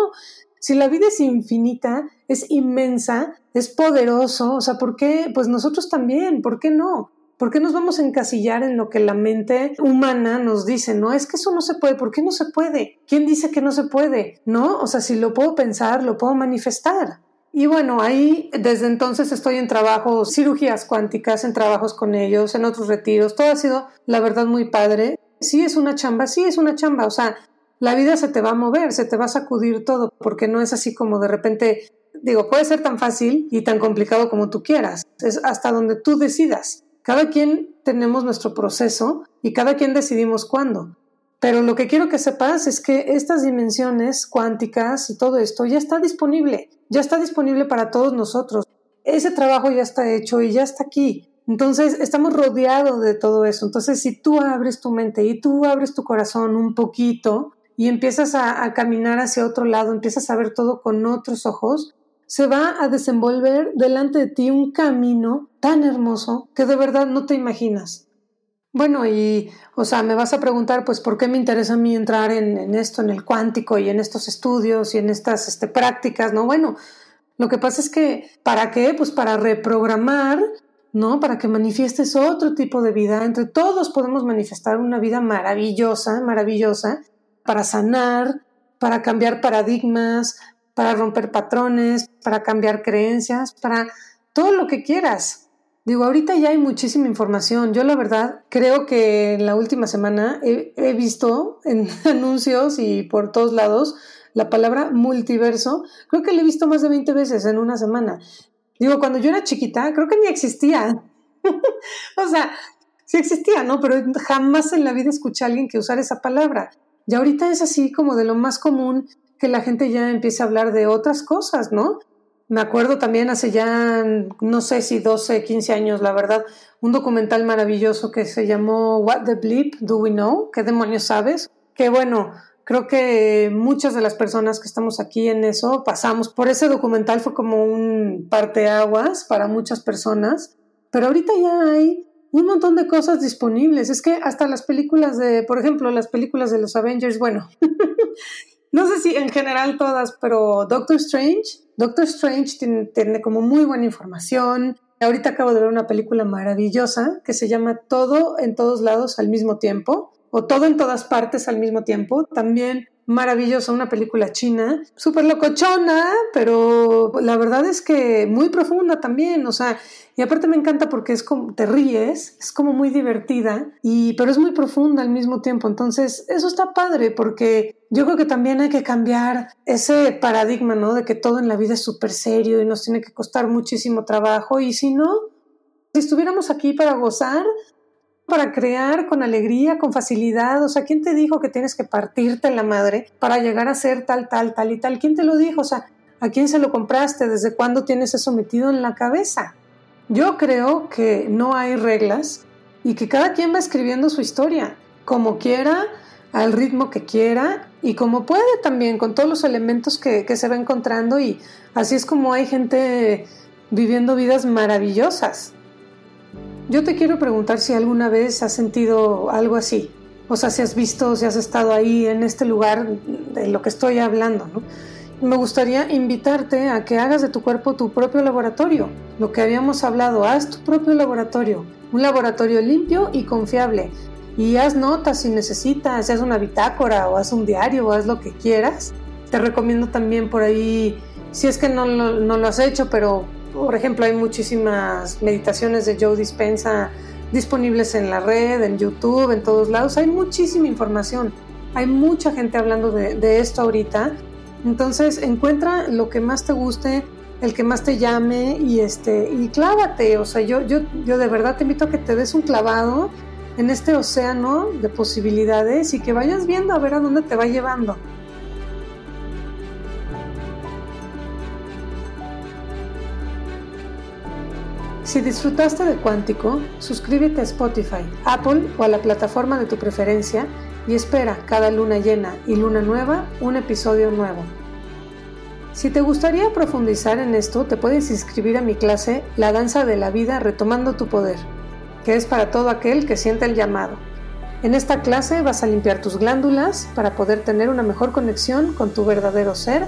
Si la vida es infinita, es inmensa, es poderoso, o sea, ¿por qué? Pues nosotros también, ¿por qué no? ¿Por qué nos vamos a encasillar en lo que la mente humana nos dice? No, es que eso no se puede. ¿Por qué no se puede? ¿Quién dice que no se puede? No, o sea, si lo puedo pensar, lo puedo manifestar. Y bueno, ahí desde entonces estoy en trabajos, cirugías cuánticas, en trabajos con ellos, en otros retiros. Todo ha sido, la verdad, muy padre. Sí es una chamba, sí es una chamba. O sea, la vida se te va a mover, se te va a sacudir todo, porque no es así como de repente, digo, puede ser tan fácil y tan complicado como tú quieras. Es hasta donde tú decidas. Cada quien tenemos nuestro proceso y cada quien decidimos cuándo. Pero lo que quiero que sepas es que estas dimensiones cuánticas y todo esto ya está disponible. Ya está disponible para todos nosotros. Ese trabajo ya está hecho y ya está aquí. Entonces, estamos rodeados de todo eso. Entonces, si tú abres tu mente y tú abres tu corazón un poquito y empiezas a, a caminar hacia otro lado, empiezas a ver todo con otros ojos, se va a desenvolver delante de ti un camino tan hermoso que de verdad no te imaginas. Bueno, y, o sea, me vas a preguntar, pues, ¿por qué me interesa a mí entrar en, en esto, en el cuántico y en estos estudios y en estas este, prácticas, ¿no? Bueno, lo que pasa es que, ¿para qué? Pues para reprogramar, ¿no? Para que manifiestes otro tipo de vida. Entre todos podemos manifestar una vida maravillosa, maravillosa, para sanar, para cambiar paradigmas, para romper patrones, para cambiar creencias, para todo lo que quieras. Digo, ahorita ya hay muchísima información. Yo la verdad creo que en la última semana he, he visto en anuncios y por todos lados la palabra multiverso. Creo que la he visto más de veinte veces en una semana. Digo, cuando yo era chiquita creo que ni existía. O sea, sí existía, ¿no? Pero jamás en la vida escuché a alguien que usara esa palabra. Y ahorita es así como de lo más común que la gente ya empiece a hablar de otras cosas, ¿no? Me acuerdo también hace ya, no sé si doce, quince años, la verdad, un documental maravilloso que se llamó What the Bleep Do We Know, ¿qué demonios sabes? Que bueno, creo que muchas de las personas que estamos aquí en eso pasamos por ese documental, fue como un parteaguas para muchas personas, pero ahorita ya hay un montón de cosas disponibles, es que hasta las películas de, por ejemplo, las películas de los Avengers, bueno... No sé si en general todas, pero Doctor Strange, Doctor Strange tiene, tiene como muy buena información. Ahorita acabo de ver una película maravillosa que se llama Todo en Todos Lados al Mismo Tiempo o Todo en Todas Partes al Mismo Tiempo. También maravillosa, una película china, súper locochona, pero la verdad es que muy profunda también, o sea, y aparte me encanta porque es como, te ríes, es como muy divertida, y, pero es muy profunda al mismo tiempo. Entonces eso está padre porque... Yo creo que también hay que cambiar ese paradigma, ¿no? De que todo en la vida es súper serio y nos tiene que costar muchísimo trabajo. Y si no, si estuviéramos aquí para gozar, para crear con alegría, con facilidad. O sea, ¿quién te dijo que tienes que partirte la madre para llegar a ser tal, tal, tal y tal? ¿Quién te lo dijo? O sea, ¿a quién se lo compraste? ¿Desde cuándo tienes eso metido en la cabeza? Yo creo que no hay reglas y que cada quien va escribiendo su historia, como quiera, al ritmo que quiera y como puede también, con todos los elementos que, que se va encontrando, y así es como hay gente viviendo vidas maravillosas. Yo te quiero preguntar si alguna vez has sentido algo así. O sea, si has visto, si has estado ahí en este lugar de lo que estoy hablando, ¿no? Me gustaría invitarte a que hagas de tu cuerpo tu propio laboratorio. Lo que habíamos hablado, haz tu propio laboratorio. Un laboratorio limpio y confiable. Y haz notas si necesitas, haz una bitácora o haz un diario o haz lo que quieras. Te recomiendo también por ahí, si es que no lo, no lo has hecho, pero... Por ejemplo, hay muchísimas meditaciones de Joe Dispenza disponibles en la red, en YouTube, en todos lados. Hay muchísima información. Hay mucha gente hablando de, de esto ahorita. Entonces, encuentra lo que más te guste, el que más te llame y, este, y clávate. O sea, yo, yo, yo de verdad te invito a que te des un clavado en este océano de posibilidades y que vayas viendo a ver a dónde te va llevando. Si disfrutaste de Cuántico, suscríbete a Spotify, Apple o a la plataforma de tu preferencia y espera cada luna llena y luna nueva un episodio nuevo. Si te gustaría profundizar en esto, te puedes inscribir a mi clase La Danza de la Vida Retomando tu Poder, que es para todo aquel que siente el llamado. En esta clase vas a limpiar tus glándulas para poder tener una mejor conexión con tu verdadero ser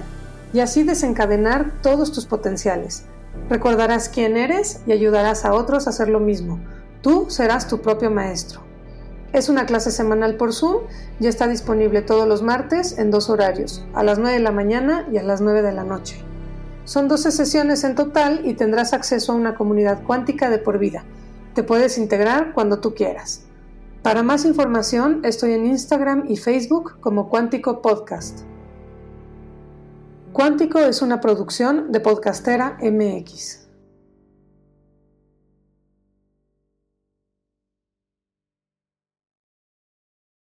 y así desencadenar todos tus potenciales. Recordarás quién eres y ayudarás a otros a hacer lo mismo. Tú serás tu propio maestro. Es una clase semanal por Zoom y está disponible todos los martes en dos horarios, a las nueve de la mañana y a las nueve de la noche. Son doce sesiones en total y tendrás acceso a una comunidad cuántica de por vida. Te puedes integrar cuando tú quieras. Para más información, estoy en Instagram y Facebook como Cuántico Podcast. Cuántico es una producción de Podcastera M X.